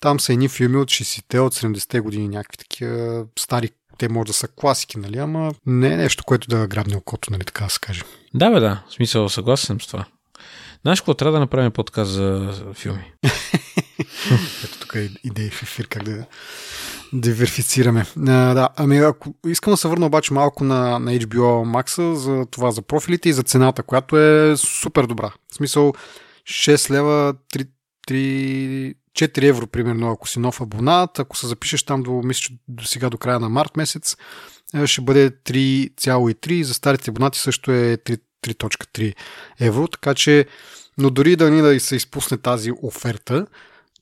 там са едни филми от шейсетте, от седемдесетте години, някакви такива стари, те може да са класики, нали, ама не е нещо, което да грабне окото, нали, така да се каже. Да, бе, да, в смисъл съгласен съм с това. Знаеш какво, трябва да направим подкаст за филми. Ето тук е идеи в ефир как да диверсифицираме. А, да, ами ако искам да се върна обаче малко на, на Ейч Би О Max за това, за профилите и за цената, която е супер добра. В смисъл шест лева, три, три, четири евро примерно, ако си нов абонат, ако се запишеш там до, мисля, до сега до края на март месец, ще бъде три цяло и три, за старите абонати също е три цяло и три евро, така че, но дори да ни да се изпусне тази оферта,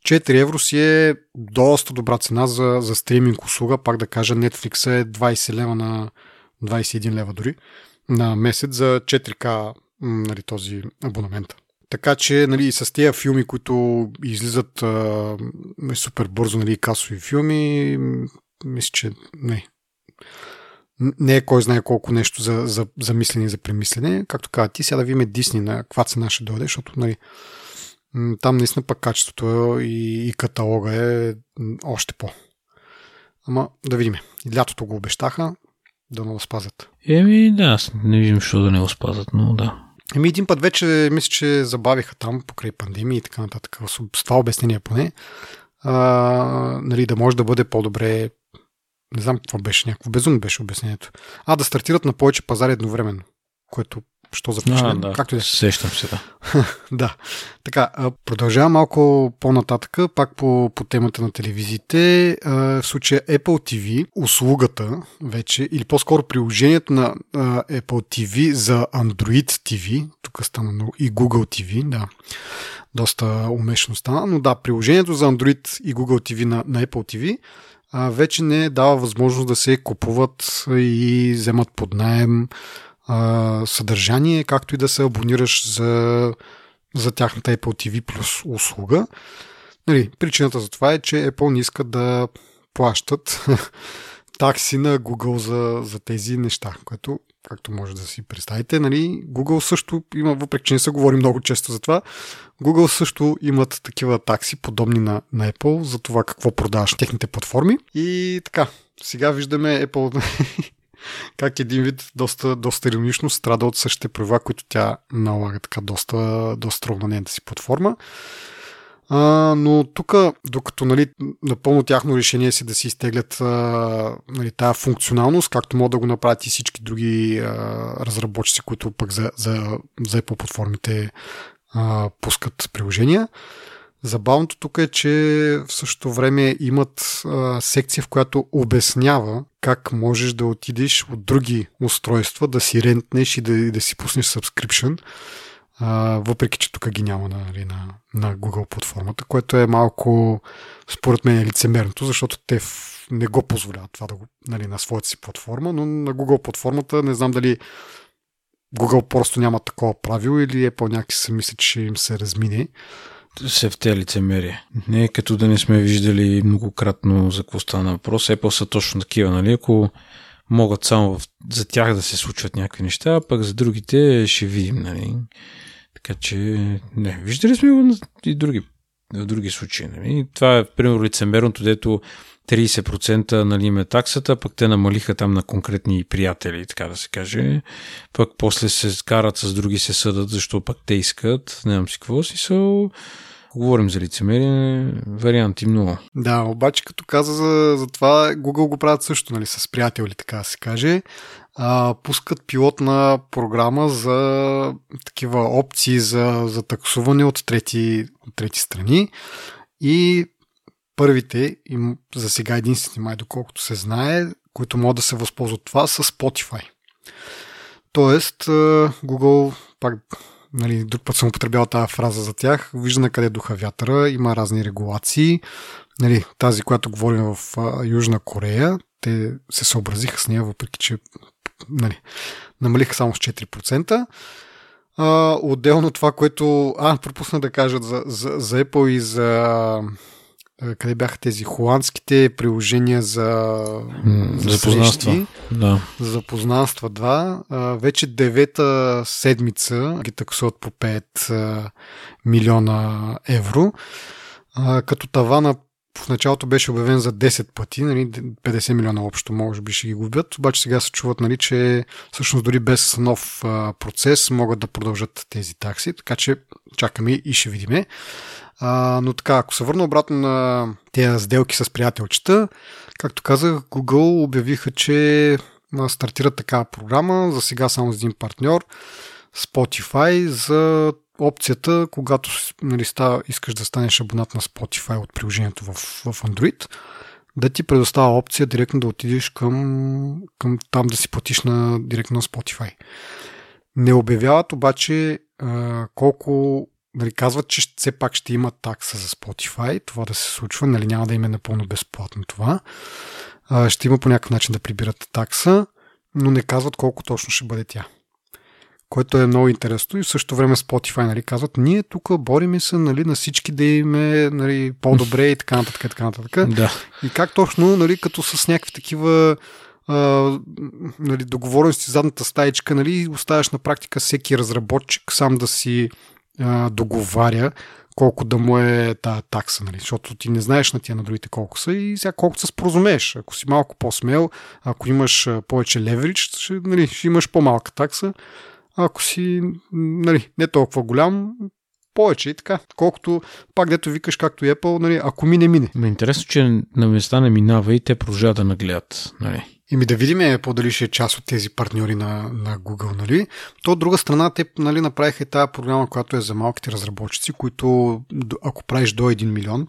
четири евро си е доста добра цена за, за стриминг услуга, пак да кажа, Netflix е двайсет лева на двайсет и един лева дори на месец за четири К, нали, този абонамент. Така че, нали, с тези филми, които излизат а, супер бързо, нали, касови филми, мисля, че не. Не е кой знае колко нещо за, за, за мислене и за премислене. Както каза ти, сега да видим Disney на каква цена ще дойде, защото, нали, там наистина пък качеството и, и каталога е още по. Ама да видим. Лятото го обещаха, да не го спазят. Еми да, аз не виждам защо да не го спазят, но да. Еми един път вече, мисля, че забавиха там покрай пандемия и така нататък. С това обяснение поне. А, нали, да може да бъде по-добре. Не знам какво беше, някакво безумно беше обяснението. А, да стартират на повече пазари едновременно, което що за впечатление. Да. Както и да сещам се, да. Да. Така, продължавам малко по-нататък, пак по, по темата на телевизиите. В случая Apple ти ви, услугата вече, или по-скоро приложението на Apple ти ви за Android ти ви, тук стана много, и Google ти ви, да, доста умешно стана, но да, приложението за Android и Google ти ви на, на Apple ти ви вече не дава възможност да се купуват и вземат под наем съдържание, както и да се абонираш за, за тяхната Apple ти ви плюс услуга. Нали, причината за това е, че Apple не иска да плащат такси на Google за, за тези неща, което, както може да си представите, нали, Google също има, въпреки че не се говори много често за това, Google също имат такива такси, подобни на, на Apple, за това какво продаваш на техните платформи. И така, сега виждаме Apple... как един вид доста, доста иронично страда от същите правила, които тя налага така доста, доста равнонената си платформа. А, но тук, докато, нали, напълно тяхно решение си да си изтеглят, нали, тая функционалност, както могат да го направят и всички други а, разработчици, които пък за, за, за Apple платформите а, пускат приложения. Забавното тук е, че в същото време имат а, секция, в която обяснява как можеш да отидеш от други устройства, да си рентнеш и да, да си пуснеш subscription, а, въпреки че тук ги няма, нали, на, на Google платформата, което е малко, според мен, лицемерното, защото те в, не го позволяват това да го, нали, на своята си платформа, но на Google платформата не знам дали Google просто няма такова правило или Apple някакси се мисли, че им се размине. Се в те лицемерие. Не е като да не сме виждали многократно за какво стана въпрос. Apple са точно такива, нали? Ако могат само в... за тях да се случват някакви неща, а пък за другите ще видим, нали? Така че, не, виждали сме го и други, в други случаи, нали? Това е, примерно, лицемерното, дето трийсет процента, нали, им е таксата, пък те намалиха там на конкретни приятели, така да се каже. Пък после се карат с други, се съдат, защо пък те искат. Нямам си какво си са. Говорим за лицемерие, варианти много. Да, обаче като каза за, за това, Google го правят също, нали, с приятели, така да се каже. А, пускат пилотна програма за такива опции за, за таксуване от трети, от трети страни и първите, им за сега единствени май, доколкото се знае, които могат да се възползват това, са Spotify. Тоест, Google, пак, нали, друг път съм употребял тази фраза за тях, вижда на къде духа вятъра, има разни регулации. Нали, тази, която говорим в Южна Корея, те се съобразиха с нея, въпреки че нали, намалиха само с четири процента. А, отделно това, което... А, пропусна да кажат за, за, за Apple и за... къде бяха тези холандските приложения за, за запознанства. Да. За запознанства, да. Вече девета седмица ги таксуват по пет милиона евро. Като тавана в началото беше обявен за десет пъти, нали, петдесет милиона общо може би ще ги губят, обаче сега се чуват, нали, че всъщност дори без нов процес могат да продължат тези такси, така че чакаме и ще видиме. А, но така, ако се върна обратно на тези сделки с приятелчета, както казах, Google обявиха, че стартират такава програма, за сега само с един партньор, Spotify, за опцията, когато нали, ста, искаш да станеш абонат на Spotify от приложението в, в Android, да ти предоставя опция директно да отидеш към, към там да си платиш на, директно на Spotify. Не обявяват обаче а, колко нали, казват, че все пак ще има такса за Spotify, това да се случва, нали, няма да им е напълно безплатно това. А, ще има по някакъв начин да прибират такса, но не казват колко точно ще бъде тя. Което е много интересно и в същото време Spotify нали, казват, ние тук бориме се нали, на всички да им е нали, по-добре и така нататък. И, така, нататък. Да. И как точно, нали, като с някакви такива а, нали, договорености задната стаичка, нали, оставяш на практика всеки разработчик сам да си а, договаря колко да му е тая такса, нали, защото ти не знаеш на тия на другите колко са и сега колко се споразумееш. Ако си малко по-смел, ако имаш повече леверидж, ще, нали, ще имаш по-малка такса. Ако си нали, не толкова голям, повече и така. Колкото пак дето викаш както Apple, нали, ако мине, мине. Ме интересно, че на места не минава и те продължават да нагледат. Нали. Ими да видим Apple дали ще е част от тези партньори на, на Google. Нали. То от друга страна те нали, направиха и тази програма, която е за малките разработчици, които ако правиш до един милион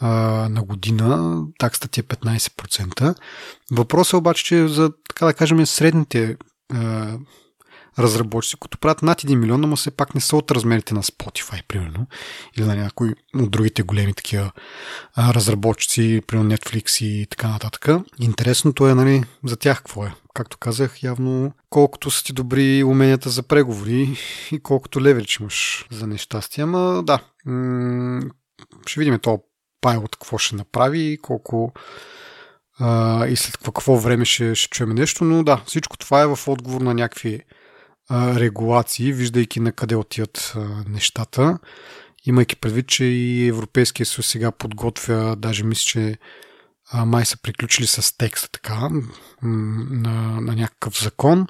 а, на година, таксата ти е петнайсет процента. Въпросът е обаче, че за така да кажем средните а, разработчици, които правят над един милион, но все пак не са от размерите на Spotify, примерно, или на някои от другите големи такива разработчици, примерно Netflix и така нататък. Интересното е, нали, за тях какво е. Както казах, явно колкото са ти добри уменията за преговори и колкото леверидж имаш за нещастие, ама да, м- ще видим този пайлот какво ще направи и колко а, и след какво време ще, ще чуем нещо, но да, всичко това е в отговор на някакви регулации, виждайки на къде отиват нещата, имайки предвид, че и Европейския съюз сега подготвя, даже мисля, че май са приключили с текста така, на, на някакъв закон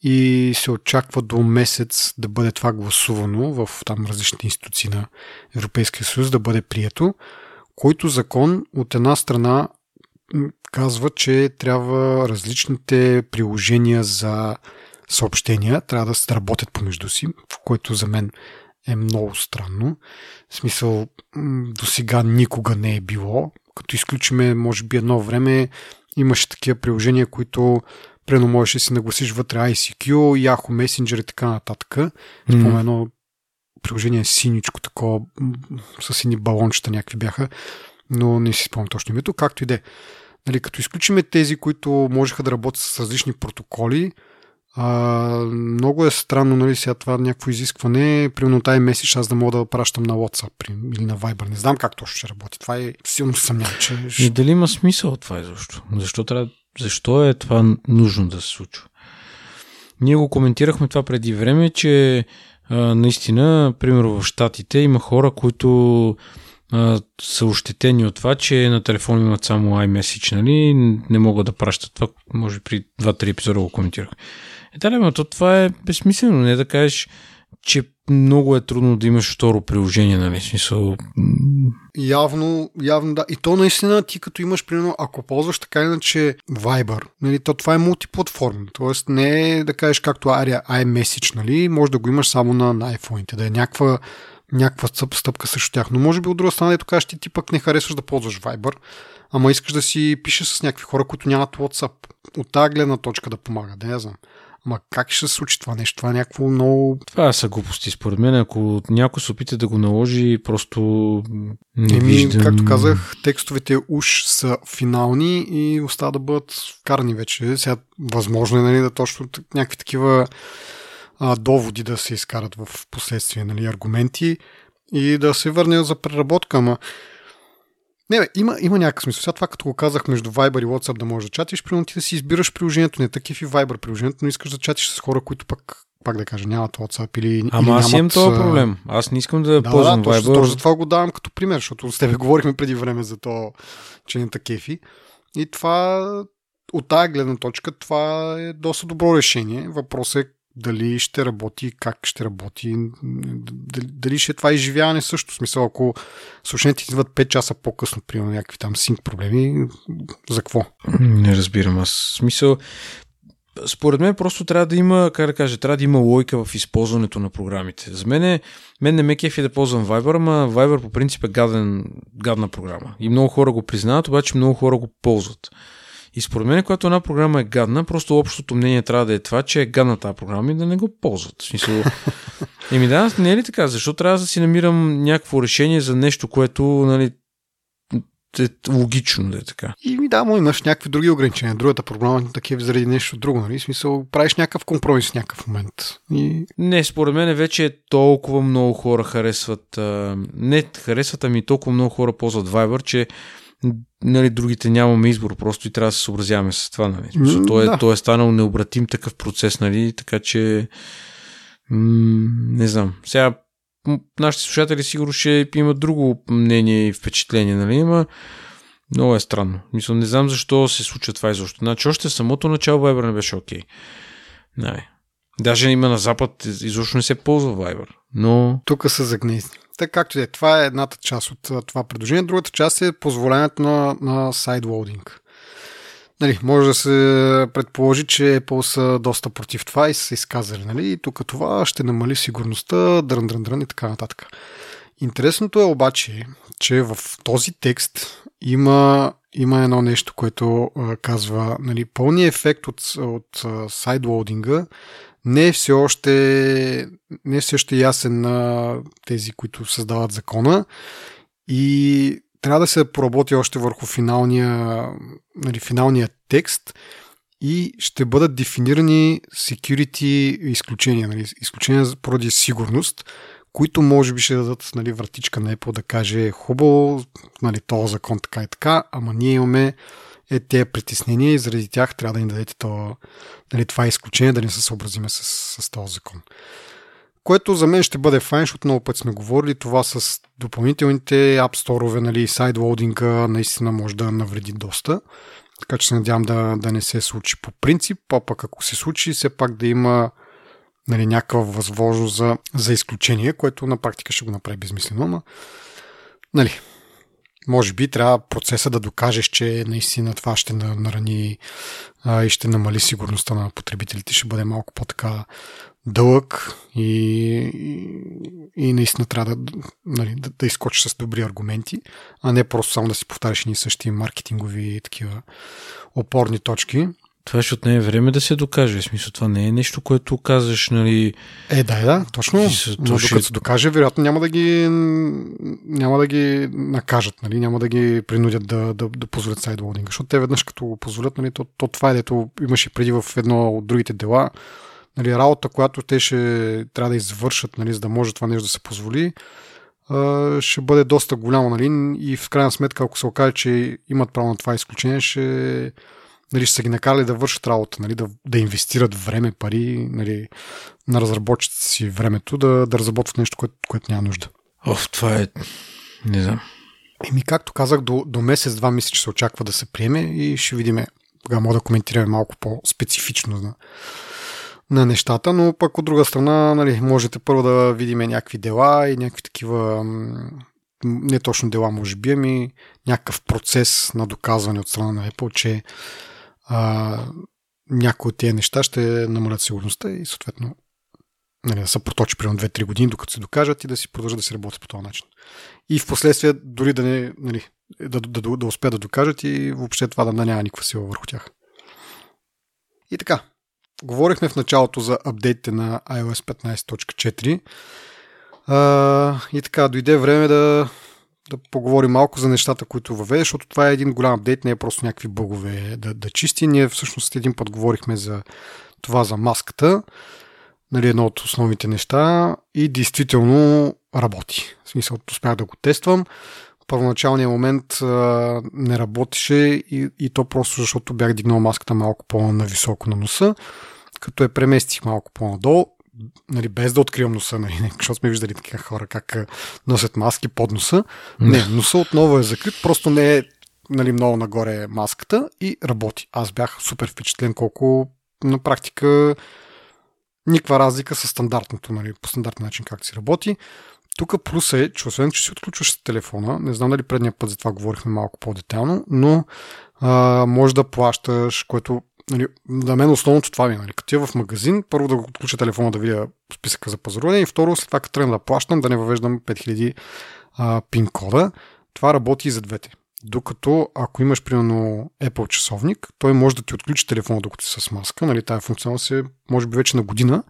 и се очаква до месец да бъде това гласувано в там различни институции на Европейския съюз, да бъде прието, който закон от една страна казва, че трябва различните приложения за съобщения трябва да се работят помежду си, в което за мен е много странно. В смисъл, до сега никога не е било. Като изключиме, може би едно време имаше такива приложения, които прено можеше да си нагласиш вътре ай си кю, Yahoo Messenger и така нататък. Mm-hmm. Спомня едно приложение синичко, такова, с сини балончета някакви бяха, но не си спомням точно името, както и де. Нали, като изключиме тези, които можеха да работят с различни протоколи, Uh, много е странно, нали, сега това някакво изискване, примерно тази меседж аз да мога да пращам на WhatsApp или на Viber, не знам как точно ще работи, това е силно съмнявам, че... И дали има смисъл това изобщо? Защо трябва... Защо е това нужно да се случва? Ние го коментирахме това преди време, че а, наистина, примерно в Щатите има хора, които а, са ощетени от това, че на телефон имат само iMessage, нали, не могат да пращат това, може би при два-три епизода го коментирахме. Да, то това е безсмислено, не да кажеш, че много е трудно да имаш второ приложение, нали, смисъл. Явно, явно да. И то наистина ти като имаш, примерно, ако ползваш така иначе Viber, нали, то това е мултиплатформен, т.е. не е да кажеш както Aria iMessage, нали, може да го имаш само на, на iPhone-ите, да е някаква някаква стъпка срещу тях, но може би от друга страна, дето кажеш, ти, ти пък не харесваш да ползваш Viber, ама искаш да си пишеш с някакви хора, които нямат WhatsApp. От тази гледна точка да помага, да я знам. Ма как ще се случи това нещо? Това е някакво много... Това са глупости, според мен. Ако някой се опита да го наложи, просто не Еми, виждам... Както казах, текстовете уж са финални и остава да бъдат вкарани вече. Сега възможно е, нали, да точно някакви такива а, доводи да се изкарат в последствие, нали, аргументи и да се върне за преработка, ама... Не, бе, има, има някакъв смисъл. Сега това, като го казах, между Viber и WhatsApp да можеш да чатиш, примерно ти да си избираш приложението, не такив и Viber приложението, но искаш да чатиш с хора, които пък, пак да кажа, нямат WhatsApp или, Ама или нямат... Ама аз имам този проблем. Аз не искам да, да ползвам да, да, Viber. Да, точно това го давам като пример, защото с тебе говорихме преди време за то, че не такив и. И това, от тая гледна точка, това е доста добро решение. Въпрос е дали ще работи, как ще работи, дали, дали ще е това изживяване също. В смисъл, ако съобщенията идват пет часа по-късно, примерно някакви там синк проблеми, за какво? Не разбирам аз. В смисъл, според мен просто трябва да има, как да кажа, трябва да има логика в използването на програмите. За мен, е, мен не ме кефи да ползвам Viber, ама Viber по принцип е гаден, гадна програма. И много хора го признават, обаче много хора го ползват. И според мен, когато една програма е гадна, просто общото мнение трябва да е това, че е гадна тази програма и да не го ползват. Смисъл, еми да, не е ли така? Защо трябва да си намирам някакво решение за нещо, което, нали, е логично да е така? И ми да, му имаш някакви други ограничения. Другата програма не такива заради нещо друго, нали? В смисъл, правиш някакъв компромис в някакъв момент. И... Не, според мен вече толкова много хора харесват... Не харесват, ами толкова много хора ползват Viber, че, нали, другите нямаме избор, просто и трябва да се съобразяваме с това, нали. Смисъл, mm, той, да. той е станал необратим такъв процес, нали, така че м- не знам. Сега нашите слушатели сигурно ще имат друго мнение и впечатление, нали, но много е странно. Мисля, не знам защо се случва това изобщо. Значи още самото начало Viber не беше окей. Okay. Даже има на Запад, изобщо не се ползва Viber, но... Тук са загнезни. Така както е, това е едната част от това предложение. Другата част е позволението на, на сайдлоудинг. Нали, може да се предположи, че Apple са доста против това и са изказали. Нали? И тук това ще намали сигурността, дрън, дрън, дрън и така нататък. Интересното е обаче, че в този текст има, има едно нещо, което а, казва, нали, пълния ефект от, от а, сайдлоудинга не е все още, не е все още ясен на тези, които създават закона и трябва да се поработи още върху финалния, нали, финалния текст и ще бъдат дефинирани security изключения, нали, изключения поради сигурност, които може би ще дадат, нали, вратичка на Apple да каже хубаво, нали, този закон така и така, ама ние имаме е тези притеснения и заради тях трябва да ни дадете това, нали, това изключение, да не се съобразиме с, с този закон. Което за мен ще бъде файн, защото много път сме говорили това с допълнителните апсторове, нали, сайдлоудинга наистина може да навреди доста. Така че се надявам да, да не се случи по принцип, а пък ако се случи, все пак да има, нали, някаква възможност за, за изключение, което на практика ще го направи безмислено, но, нали... Може би трябва процеса да докажеш, че наистина това ще нарани а, и ще намали сигурността на потребителите. Ще бъде малко по-така дълъг и, и, и наистина трябва да, нали, да, да изкочиш с добри аргументи, а не просто само да си повтаряш едни същи маркетингови такива опорни точки. Това ще отне е време да се докаже. В смисъл, това не е нещо, което казваш, нали... Е, да, да, точно. Ще... Но докато се докаже, вероятно няма да ги, няма да ги накажат, нали? Няма да ги принудят да, да, да позволят сайдлоудинга. Защото те веднъж като го позволят, нали, то, то това е, дето имаше преди в едно от другите дела, нали, работа, която те ще трябва да извършат, нали, за да може това нещо да се позволи, ще бъде доста голямо, нали? И в крайна сметка, ако се окаже, че имат право на това изключение, ще... Нали, ще са ги накарали да вършат работа, нали, да, да инвестират време, пари, нали, на разработчите си времето, да, да разработват нещо, което, което няма нужда. Оф, това е... Не знам. Еми, както казах, до, до месец-два мисля, че се очаква да се приеме и ще видиме. Тогава мога да коментираме малко по-специфично на, на нещата, но пък от друга страна, нали, можете първо да видиме някакви дела и някакви такива... Не точно дела, може би, ами някакъв процес на доказване от страна на Apple, че а, някои от тези неща ще намалят сигурността и съответно, нали, да се проточи примерно две-три години, докато се докажат и да си продължат да се работи по този начин. И в последствие дори да не, нали, да, да, да, да успеят да докажат и въобще това да няма никаква сила върху тях. И така, Говорихме в началото за апдейтите на ай О Ес петнайсет точка четири. А, и така, дойде време да, да поговорим малко за нещата, които въведе, защото това е един голям апдейт, не е просто някакви бъгове да, да чисти. Ние всъщност един път говорихме за това, за маската, нали, едно от основните неща, и действително работи. В смисъл, успях да го тествам. Първоначалния момент а, не работеше и, и то просто защото бях дигнал маската малко по-нависоко на носа, като я преместих малко по-надолу, нали, без да откривам носа, нали, защото сме виждали такива хора как носят маски под носа. Не, носа отново е закрит, просто не е, нали, много нагоре маската и работи. Аз бях супер впечатлен колко на практика никаква разлика с стандартното, нали, по стандартен начин как си работи. Тук плюс е, че освен, че си отключваш телефона, не знам дали предния път за това говорихме малко по-детайлно, но а, може да плащаш, което, нали, на мен основното това ми, нали, като е в магазин, първо да го отключа телефона да видя списъка за пазаруване и второ, след това като трябва да плащам, да не въвеждам пет хиляди а, пин кода. Това работи и за двете. Докато ако имаш, примерно, Apple часовник, той може да ти отключи телефона докато си с маска, нали, тая функционалност е, може би, вече на година,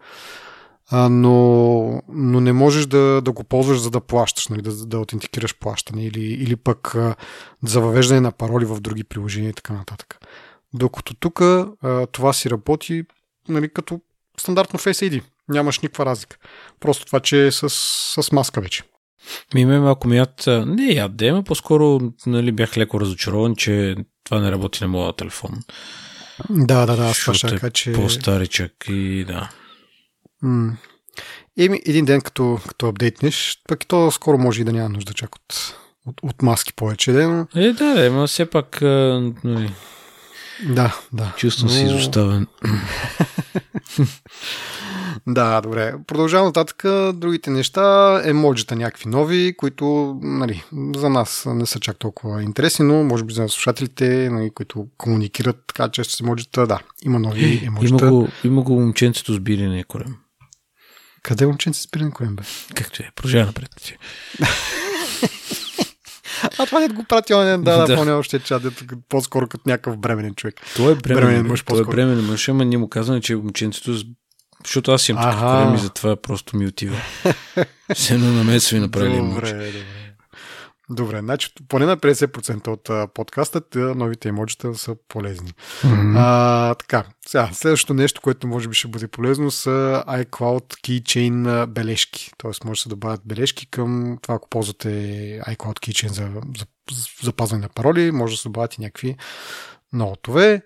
Но, но не можеш да, да го ползваш, за да плащаш, нали, да, да аутентикираш плащане или, или пък а, за въвеждане на пароли в други приложения и така нататък. Докато тук това си работи, нали, като стандартно Face ай ди. Нямаш никаква разлика. Просто това, че е с, с маска вече. Миме малко мият, не я дема, по-скоро, нали, бях леко разочарован, че това не работи на моя телефон. Да, да, да. Защото е че... по-старичък и да. М- Еми, един ден като, като апдейтнеш, пък и то скоро може и да няма нужда чак от, от, от маски повече ден. Е, да, да, но все пак а, нали, да, да. Чувствам но... се изоставен. Да, добре. Продължавам нататък. Другите неща, емоджита някакви нови, които, нали, за нас не са чак толкова интересни, но може би за слушателите, нали, които комуникират така често с емоджита, да, има нови емоджита. Има го, има го момченцето с бирене корем. Къде е момченце с бирене корем, бе? Както е, продължава напред. А това не го прати онен, да, да, поне още чат, по-скоро като някакъв бременен човек. Той е бременен, бременен мъж, по-скоро. Той е бременен мъж, ама ние му казваме, че момченцето с... Защото аз имам такъв корем и затова просто ми отива. Все едно на мен са ви направили емоджи. Добре, добре. Добре, значи поне на петдесет процента от подкаста новите емоджита са полезни. Mm-hmm. А, така, сега, следващото нещо, което може би ще бъде полезно, са iCloud Keychain бележки. Тоест може да се добавят бележки към това, ако ползвате iCloud Keychain за запазване на пароли, може да се добавят и някакви ноутове.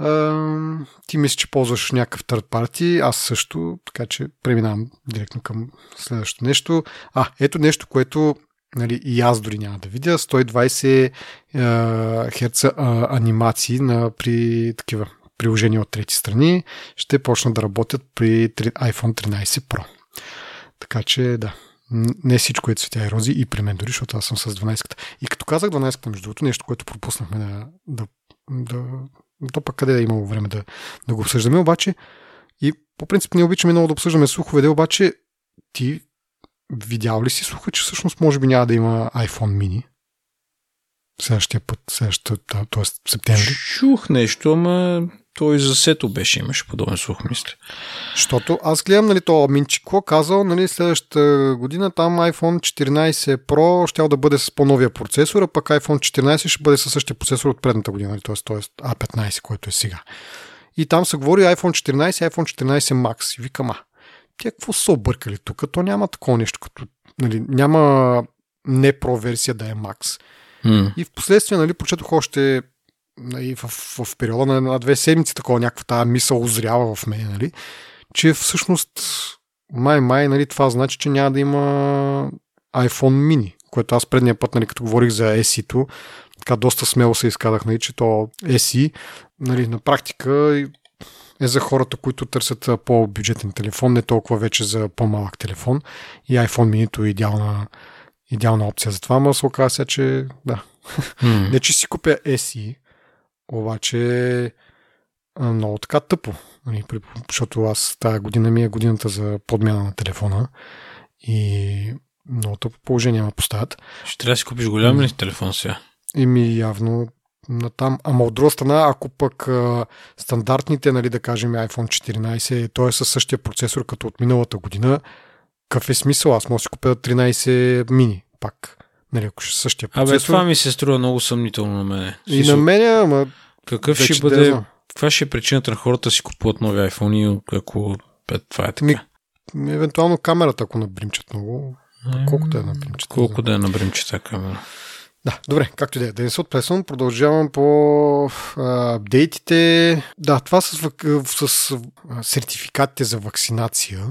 Uh, ти мислиш, че ползваш някакъв third party, аз също, така че преминавам директно към следващото нещо. А, ето нещо, което, нали, и аз дори няма да видя, сто и двайсет uh, херца uh, анимации на, при такива приложения от трети страни ще почнат да работят при iPhone тринайсет Pro. Така че да, не всичко е цветя и рози и при мен дори, защото аз съм с дванайсетката. И като казах дванайсетката, между другото, нещо, което пропуснахме да, да, да то пък къде е имало време да, да го обсъждаме, обаче и по принцип не обичаме много да обсъждаме слухове, обаче ти видял ли си слуха, че всъщност може би няма да има iPhone mini следващия път, следващия, да, т.е. септември? Чух нещо, ама той за сето беше, имаше подобен слух, мисля. Защото аз гледам, нали, то Минчико казал, нали, следващата година там iPhone четиринайсет Pro щял да бъде с по-новия процесор, а пък iPhone четиринайсет ще бъде със същия процесор от предната година, нали, т.е. А петнайсет, който е сега. И там се говори iPhone четиринайсет, iPhone четиринайсет Max. И викам, а, тя какво са объркали тук? То няма такова нещо, като, нали, няма не Pro версия да е Max. Mm. И в последствие, нали, прочетох още и в, в, в периода на една-две седмици такова някаква тази мисъл озрява в мен, нали, че всъщност май-май, нали, това значи, че няма да има iPhone mini, което аз предния път, нали, като говорих за Ес И-то, така доста смело се изказах, нали, че то Ес И, нали, на практика е за хората, които търсят по-бюджетен телефон, не толкова вече за по-малък телефон, и iPhone mini-то е идеална, идеална опция за това, ама се оказа, че да. Mm. Не, че си купя Ес И, обаче много така тъпо, защото аз тази година ми е годината за подмяна на телефона и много тъпо положение ме поставят. Ще трябва да си купиш голям ли телефон сега? И ми явно натам. Ама от друга страна, ако пък а, стандартните, нали, да кажем iPhone четиринайсет, той е със същия процесор като от миналата година, какъв е смисъл? Аз мога да си купя тринайсет мини пак. Нали, ако ще същия процесор. Абе, това ми се струва много съмнително на мене. И Сисо, на мене, ама... Какъв ще бъде... Да, каква ще е причината на хората да си купуват нови iPhone-и, ако това е така? Ми, евентуално камерата, ако набримчат много. Колко да е набримчета? Колко да е набримчета камера? Да, добре, както и да е. Да не се отплесвам, продължавам по апдейтите. Да, това с, с сертификатите за вакцинация.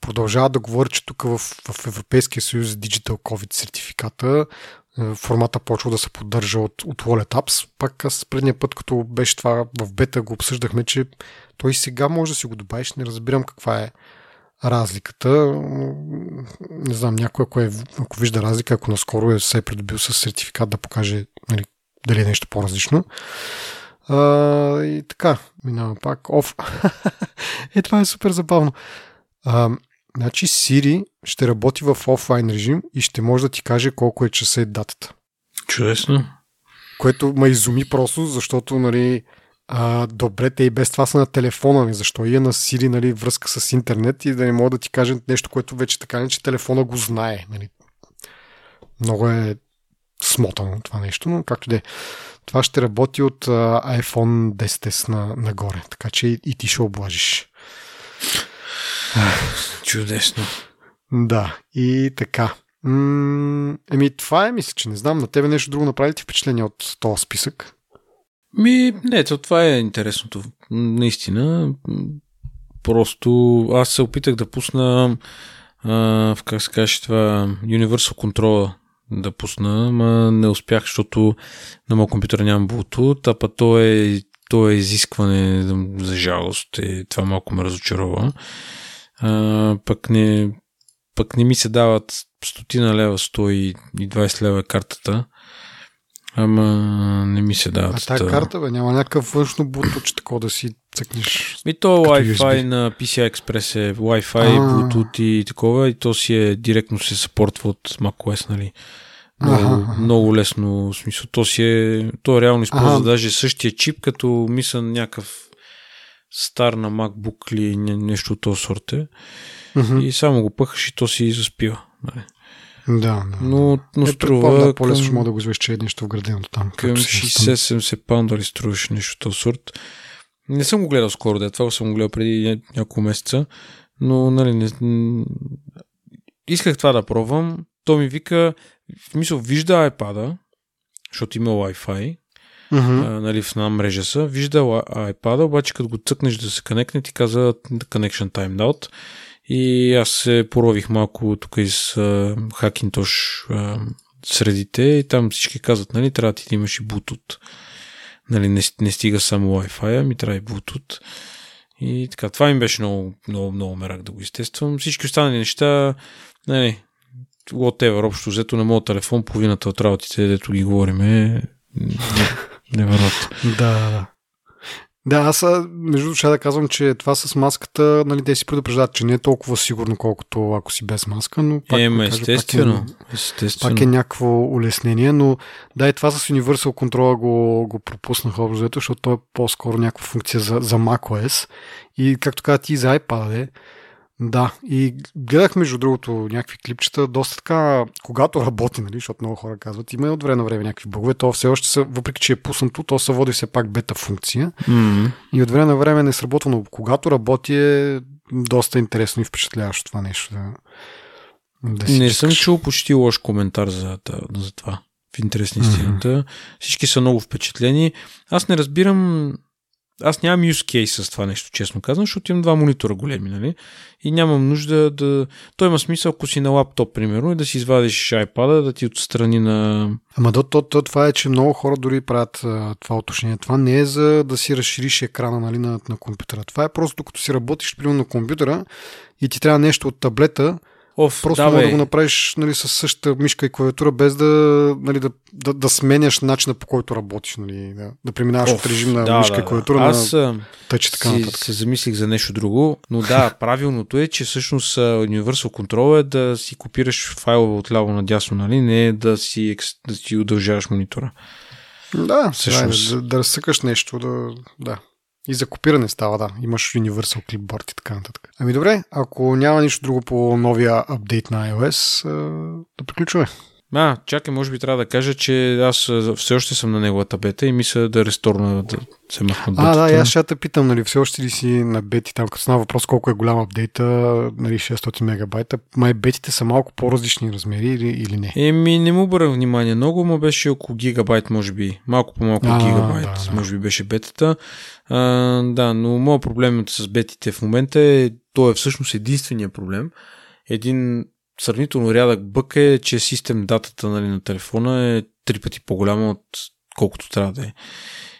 Продължава да говоря, че тук в, в Европейския съюз Digital COVID сертификата формата почва да се поддържа от, от Wallet Apps. Пак аз предния път, като беше това в бета, го обсъждахме, че той сега може да си го добавиш. Не разбирам каква е разликата. Не знам, някой, ако, е, ако вижда разлика, ако наскоро е се е придобил с сертификат, да покаже, нали, дали е нещо по-различно. А, и така, минавам пак. Оф! Е, това е супер забавно. А, значи Siri ще работи в офлайн режим и ще може да ти каже колко е часа и датата. Чудесно. Което ме изуми просто, защото, нали, а, добре, те и без това са на телефона ми, защо и е на Siri, нали, връзка с интернет и да не мога да ти кажа нещо, което вече така не, че телефона го знае. Нали. Много е смотано това нещо, но както де. Това ще работи от а, айфон десет ес на, нагоре, така че и, и ти ще облажиш. Чудесно. Да, и така. М- еми, това е, мисля, че не знам. На тебе нещо друго направи ти впечатление от този списък? Ми, не, това е интересното. Наистина. Просто аз се опитах да пусна а, как се каже това, Universal Control да пусна, ама не успях, защото на моят компютър нямам Bluetooth, а па то е, то е изискване, за жалост. Е, това малко ме разочарова. А, пък, не, пък не ми се дават стотина лева, сто и двайсет лева картата. Ама не ми се дават. А тая тър... карта, бе, няма някакъв външно Bluetooth, че такова да си цъкнеш. И то Wi-Fi на пи си ай Express е Wi-Fi, а... Bluetooth и такова, и то си е директно се съпортва от macOS, нали? Много, много лесно, в смисъл. То си е, то реално използва а-ха. даже същия чип, като мисля някакъв стар на MacBook или нещо от този сорт е. Uh-huh. И само го пъхаш и то си заспива. Да, да. Но, но е, струва... Да, по-лесно ще мога да го извеш, че е нещо вграденото там. Към шейсет до седемдесет паунда ли струваше нещо от този сорт. Не съм го гледал скоро, да. Това съм го гледал преди няколко месеца. Но, нали, не... исках това да пробвам. То ми вика, в мисъл, вижда iPad-а, защото има Wi-Fi. Uh-huh. А, нали, в една мрежа са. Вижда iPad-а, обаче като го цъкнеш да се коннектне, ти каза connection timed out. И аз се порових малко тук из Hackintosh средите и там всички казват, нали, трябва ти да имаш и Bluetooth. Нали, не, не стига само Wi-Fi, ми трябва и Bluetooth. И така, това им беше много, много, много мерак да го изтествам. Всички останали неща, нали, whatever, общо взето на моят телефон, половината от работите, дето ги говорим е невероятно. Да, да. Да, аз между душа да казвам, че това с маската, нали, те си предупреждат, че не е толкова сигурно, колкото ако си без маска, но пак, е, кажа, естествено, пак, е, естествено. пак е някакво улеснение, но да, и това с Universal Control го, го пропуснаха общо взето, защото то е по-скоро някаква функция за, за macOS и както каза ти за iPad е. Да, и гледах между другото някакви клипчета, доста така, когато работи, нали, защото много хора казват, има и от време на време някакви бъгове, то все още са, въпреки че е пуснато, то се води все пак бета функция, mm-hmm. и от време на време не сработва, но когато работи е доста интересно и впечатляващо това нещо. Да, да си не чекаш. Съм чул почти лош коментар за, за това, в интерес на истината. Mm-hmm. Всички са много впечатлени. Аз не разбирам... Аз нямам use case с това нещо, честно казвам, защото имам два монитора големи, нали? И нямам нужда да... Той има смисъл, ако си на лаптоп, примерно, и да си извадиш iPad-а, да ти отстрани на... Ама да, то, то, това е, че много хора дори правят а, това уточнение. Това не е за да си разшириш екрана, нали, на, на компютъра. Това е просто, докато си работиш, примерно, на компютъра и ти трябва нещо от таблета, Оф, просто да, може да го направиш, нали, със същата мишка и клавиатура, без да, нали, да, да, да сменяш начина, по който работиш. Нали, да, да преминаваш Оф, от режим на да, мишка да, и клавиатура аз, на тъч и така нататък. Аз се замислих за нещо друго, но да, правилното е, че всъщност Universal Control е да си копираш файлове от ляво на дясно, нали, не е да си, да си удължаваш монитора. Да, всъщност. Да, да разсъкаш нещо, да, да. И за копиране става, да. Имаш Universal Clipboard и така нататък. Ами добре, ако няма нищо друго по новия апдейт на iOS, да приключваме. А, чакай, може би трябва да кажа, че аз все още съм на неговата бета и мисля да ресторна да се махна бета. А, да, аз ще те питам, нали, все още ли си на бети там, като стана въпрос колко е голям апдейта, нали, шестстотин мегабайта, май бетите са малко по-различни размери или, или не? Еми, не му обърнах внимание много, но беше около гигабайт, може би, малко по-малко а, гигабайт, да, да. Може би беше бетата. А, да, но моят проблем с бетите в момента е, то е всъщност единствения проблем. Един сравнително рядък бък е, че систем датата, нали, на телефона е три пъти по-голяма от колкото трябва да е.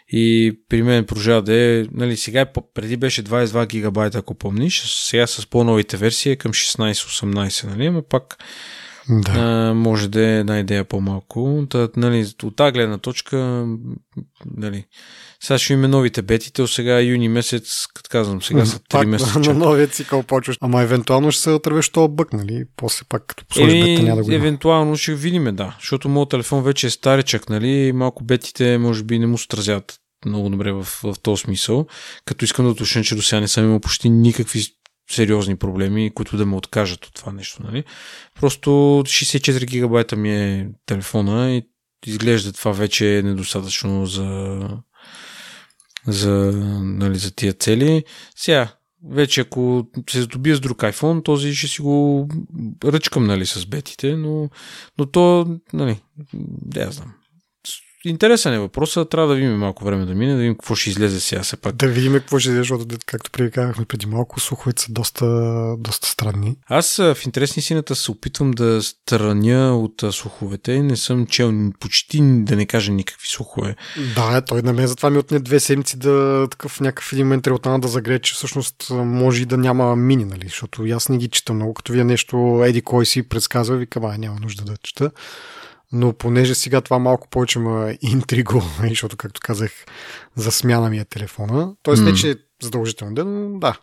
И при мен продължава да е, нали, сега преди беше двадесет и два гигабайта, ако помниш, сега с по-новите версии е към шестнадесет-осемнадесет, нали, ама пак да. а, може да е една идея по-малко. Та, нали, от тази гледна точка, нали, сега ще имаме новите бетите, сега юни месец, като казвам, сега са три месеца. На новия цикъл почваш. Ама евентуално ще се отървеш това бък, нали? После пак като послужиш е, бета няма да го има. Евентуално ще видиме, да. Защото моят телефон вече е старичък, нали? Малко бетите може би не му стразят много добре в, в този смисъл. Като искам да уточня, че до сега не съм имал почти никакви сериозни проблеми, които да ме откажат от това нещо, нали? Просто шестдесет и четири гигабайта ми е телефона и изглежда това вече е недостатъчно за... За, нали, за тия цели. Сега, вече ако се задобия с друг iPhone, този ще си го ръчкам, нали, с бетите, но, но то, нали, да я знам. Интересен е въпросът, трябва да видим малко време да мине, да видим какво ще излезе сега все пак. Да видим какво ще излезе, защото, както прикарахме преди малко, слуховете са доста, доста странни. Аз в интересни сината се опитвам да страня от слуховете и не съм чел почти да не кажа никакви слухове. Да, той на мен затова ми отне две седмици да такъв някакъв един момент релтана да загрее, че всъщност може и да няма мини, нали, защото аз не ги читам много, като вие нещо еди кой си предсказва, викам, а няма нужда да чета. Но понеже сега това малко повече ма интригува, защото, както казах, за смяна ми е телефона. Тоест mm. не, че е задължително ден, но да.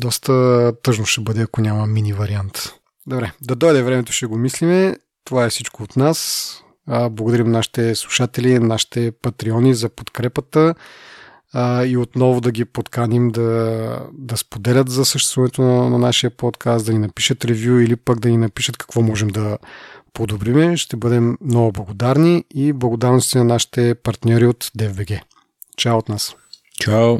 Доста тъжно ще бъде, ако няма мини вариант. Добре, да дойде времето, ще го мислиме. Това е всичко от нас. Благодарим нашите слушатели, нашите патреони за подкрепата и отново да ги подканим да, да споделят за съществуването на, на нашия подкаст, да ни напишат ревю или пък да ни напишат какво можем да подобриме. Ще бъдем много благодарни и благодарности на нашите партньори от дев точка би джи. Чао от нас! Чао!